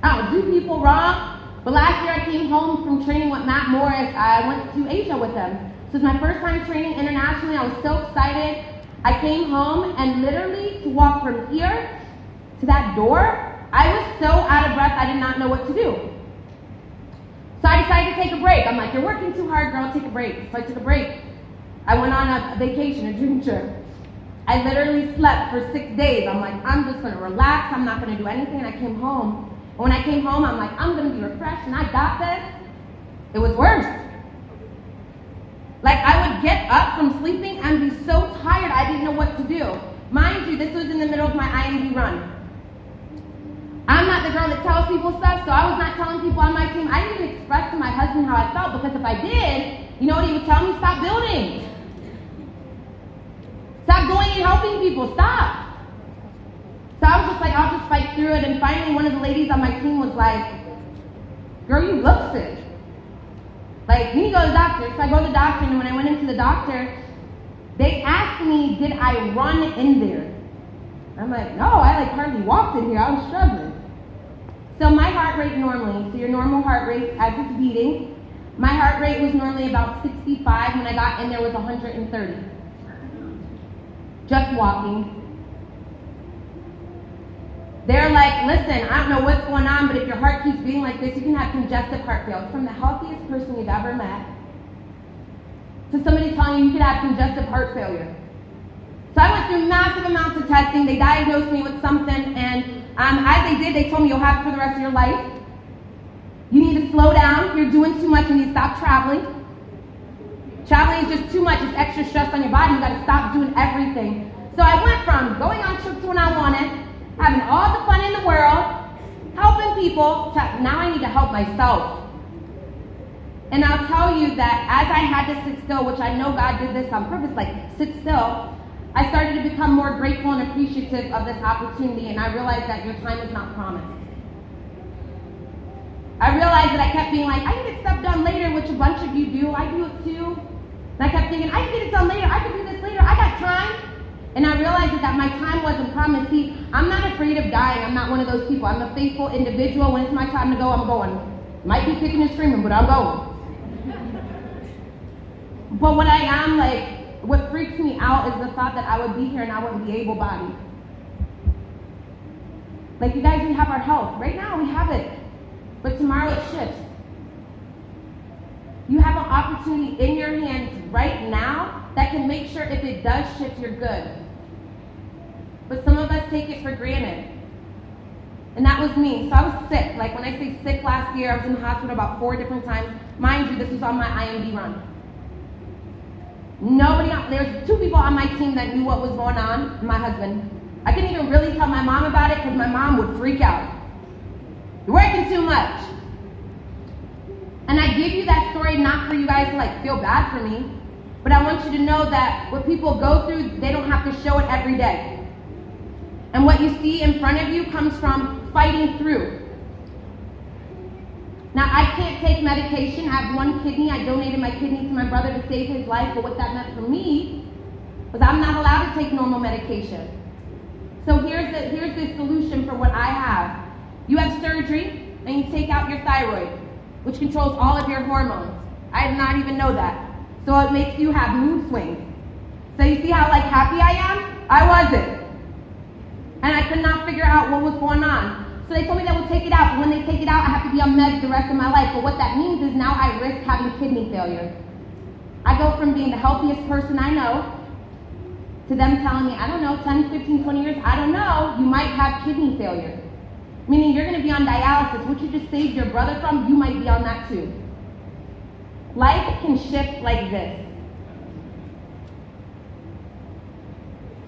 I don't do people wrong. But last year I came home from training with Matt Morris. I went to Asia with him. So it's my first time training internationally. I was so excited. I came home and literally to walk from here to that door, I was so out of breath I did not know what to do. So I decided to take a break. I'm like, you're working too hard, girl, take a break. So I took a break. I went on a vacation, a dream trip. I literally slept for 6 days. I'm like, I'm just going to relax. I'm not going to do anything. And I came home. And when I came home, I'm like, I'm going to be refreshed. And I got this. It was worse. Like, I would get up from sleeping and be so tired I didn't know what to do. Mind you, this was in the middle of my IMD run. I'm not the girl that tells people stuff, so I was not telling people on my team. I didn't even express to my husband how I felt, because if I did, you know what he would tell me? Stop building. Stop going and helping people. Stop. So I was just like, I'll just fight through it. And finally, one of the ladies on my team was like, girl, you look sick. Like, you need to go to the doctor. So I go to the doctor, and when I went into the doctor, they asked me, did I run in there? I'm like, no, I like hardly walked in here. I was struggling. So my heart rate normally, so your normal heart rate as it's beating, my heart rate was normally about 65. When I got in there, was 130. Just walking. They're like, listen, I don't know what's going on, but if your heart keeps beating like this, you can have congestive heart failure. From the healthiest person you've ever met to somebody telling you could have congestive heart failure. So I went through massive amounts of testing. They diagnosed me with something, and as they did, they told me, you'll have it for the rest of your life. You need to slow down. You're doing too much. You need to stop traveling. Traveling is just too much. It's extra stress on your body. You got to stop doing everything. So I went from going on trips when I wanted, having all the fun in the world, helping people, to now I need to help myself. And I'll tell you that as I had to sit still, which I know God did this on purpose, like sit still, I started to become more grateful and appreciative of this opportunity, and I realized that your time is not promised. I realized that I kept being like, I can get stuff done later, which a bunch of you do. I do it too. And I kept thinking, I can get it done later. I can do this later. I got time. And I realized that my time wasn't promised. See, I'm not afraid of dying. I'm not one of those people. I'm a faithful individual. When it's my time to go, I'm going. Might be kicking and screaming, but I'm going. But when I am, like, what freaks me out is the thought that I would be here and I wouldn't be able-bodied. Like, you guys, we have our health. Right now, we have it. But tomorrow, it shifts. You have an opportunity in your hands right now that can make sure if it does shift, you're good. But some of us take it for granted. And that was me. So I was sick. Like, when I say sick last year, I was in the hospital about 4 different times. Mind you, this was on my IMD run. Nobody, there's 2 people on my team that knew what was going on, my husband. I couldn't even really tell my mom about it because my mom would freak out. You're working too much. And I give you that story not for you guys to like feel bad for me, but I want you to know that what people go through, they don't have to show it every day. And what you see in front of you comes from fighting through. Now, I can't take medication. I have one kidney. I donated my kidney to my brother to save his life, but what that meant for me was I'm not allowed to take normal medication. So here's the solution for what I have. You have surgery, and you take out your thyroid, which controls all of your hormones. I did not even know that. So it makes you have mood swings. So you see how like happy I am? I wasn't. And I could not figure out what was going on. So they told me they will take it out, but when they take it out, I have to be on meds the rest of my life. But what that means is now I risk having kidney failure. I go from being the healthiest person I know to them telling me, I don't know, 10, 15, 20 years, I don't know, you might have kidney failure. Meaning you're going to be on dialysis. What you just saved your brother from, you might be on that too. Life can shift like this.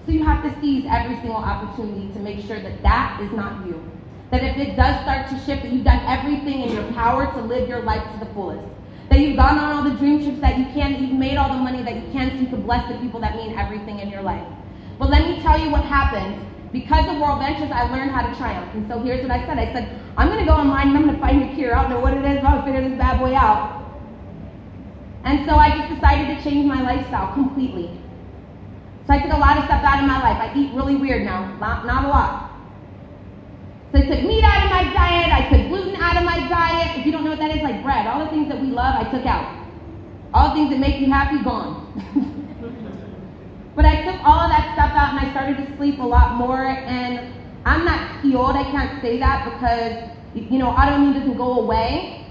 So you have to seize every single opportunity to make sure that that is not you. That if it does start to shift, that you've done everything in your power to live your life to the fullest. That you've gone on all the dream trips that you can, that you've made all the money that you can so you can bless the people that mean everything in your life. But let me tell you what happened. Because of World Ventures, I learned how to triumph. And so here's what I said. I said, I'm going to go online and I'm going to find a cure. I don't know what it is, but I'm going to figure this bad boy out. And so I just decided to change my lifestyle completely. So I took a lot of stuff out of my life. I eat really weird now, not a lot. So I took meat out of my diet. I took gluten out of my diet. If you don't know what that is, like bread. All the things that we love, I took out. All the things that make you happy, gone. But I took all of that stuff out and I started to sleep a lot more. And I'm not healed. I can't say that because, you know, autoimmune doesn't go away.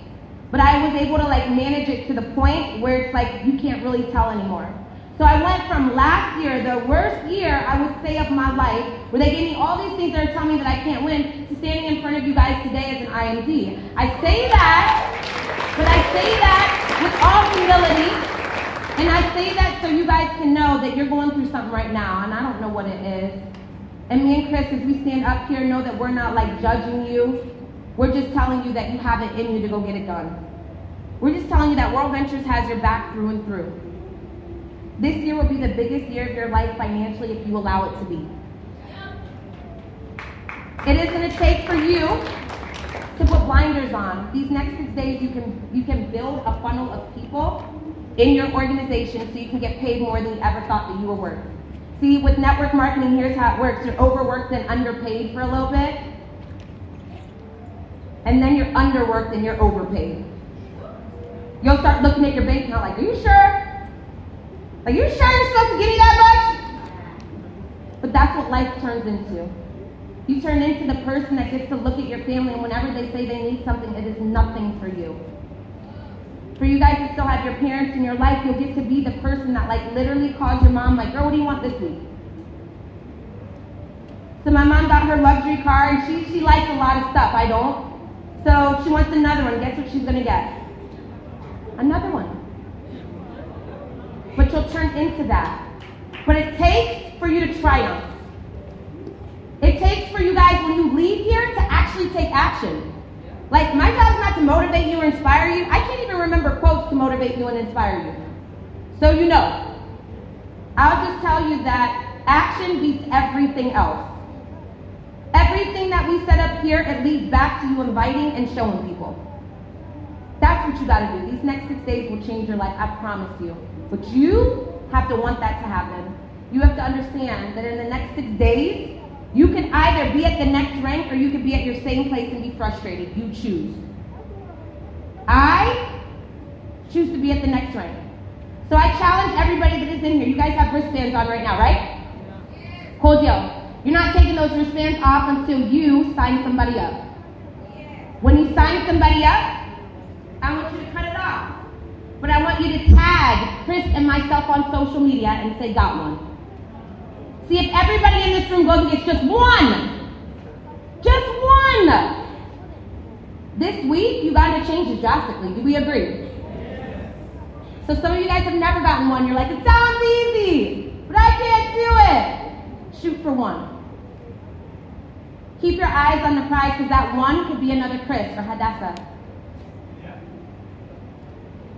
But I was able to like manage it to the point where it's like you can't really tell anymore. So I went from last year, the worst year I would say of my life, where they gave me all these things that are telling me that I can't win, to standing in front of you guys today as an IMD. I say that, but I say that with all humility, and I say that so you guys can know that you're going through something right now, and I don't know what it is. And me and Chris, as we stand up here, know that we're not like judging you. We're just telling you that you have it in you to go get it done. We're just telling you that World Ventures has your back through and through. This year will be the biggest year of your life financially if you allow it to be. It is going to take for you to put blinders on. These next 6 days, you can build a funnel of people in your organization so you can get paid more than you ever thought that you were worth. See, with network marketing, here's how it works. You're overworked and underpaid for a little bit. And then you're underworked and you're overpaid. You'll start looking at your bank account like, are you sure? Are you sure you're supposed to give me that much? But that's what life turns into. You turn into the person that gets to look at your family, and whenever they say they need something, it is nothing for you. For you guys to still have your parents in your life, you'll get to be the person that like literally calls your mom like, girl, what do you want this week? So my mom got her luxury car, and she likes a lot of stuff. I don't. So she wants another one. Guess what she's going to get? Another one. But you'll turn into that. But it takes for you to triumph. It takes for you guys, when you leave here, to actually take action. Like, my job's not to motivate you or inspire you. I can't even remember quotes to motivate you and inspire you. So you know. I'll just tell you that action beats everything else. Everything that we set up here, it leads back to you inviting and showing people. That's what you gotta do. These next 6 days will change your life, I promise you. But you have to want that to happen. You have to understand that in the next 6 days, you can either be at the next rank or you can be at your same place and be frustrated. You choose. I choose to be at the next rank. So I challenge everybody that is in here. You guys have wristbands on right now, right? Yeah. Cool deal. You're not taking those wristbands off until you sign somebody up. Yeah. When you sign somebody up, I want you to cut it off. But I want you to tag Chris and myself on social media and say, got one. See, if everybody in this room goes and gets just one. This week, Uganda changes drastically. Do we agree? Yeah. So some of you guys have never gotten one. You're like, it sounds easy, but I can't do it. Shoot for one. Keep your eyes on the prize because that one could be another Chris or Hadassah.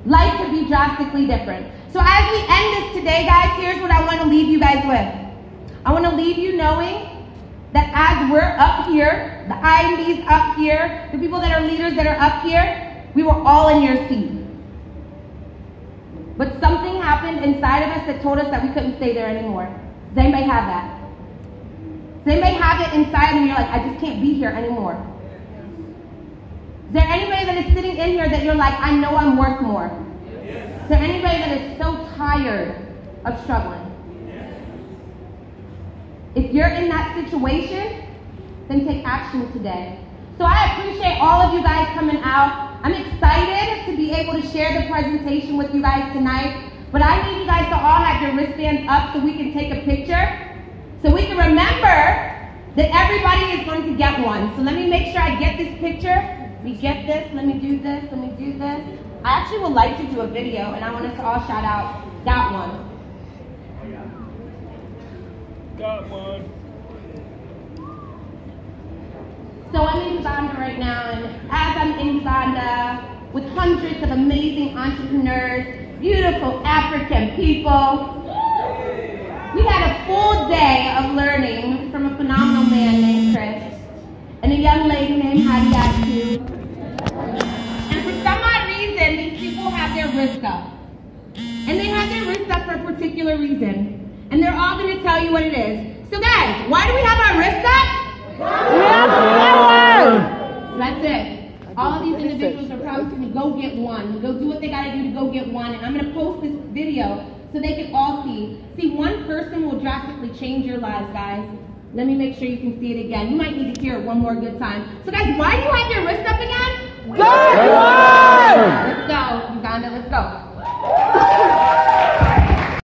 Life could be drastically different. So as we end this today, guys, here's what I want to leave you guys with. I want to leave you knowing that as we're up here, the IMDs up here, the people that are leaders that are up here, We were all in your seat. But something happened inside of us that told us that we couldn't stay there anymore. Does anybody have that? Does anybody have it inside and you're like, I just can't be here anymore? Is there anybody that is sitting in here that you're like, I know I'm worth more? Yes. Is there anybody that is so tired of struggling? Yes. If you're in that situation, then take action today. So I appreciate all of you guys coming out. I'm excited to be able to share the presentation with you guys tonight. But I need you guys to all have your wristbands up so we can take a picture. So we can remember that everybody is going to get one. So let me make sure I get this picture. We get this, let me do this, let me do this. I actually would like to do a video, and I want us to all shout out that one. Got one. So I'm in Uganda right now, and as I'm in Uganda with hundreds of amazing entrepreneurs, beautiful African people, we had a full day of learning from a phenomenal man named Chris and a young lady named Hadiatu. And for some odd reason, these people have their wrists up. And they have their wrists up for a particular reason. And they're all going to tell you what it is. So guys, why do we have our wrists up? Power! That's it. All of these individuals are probably going to go get one. Go do what they got to do to go get one. And I'm going to post this video so they can all see. See, one person will drastically change your lives, guys. Let me make sure you can see it again. You might need to hear it one more good time. So guys, why do you have your wrist up again? Good! Let's go, Uganda, let's go.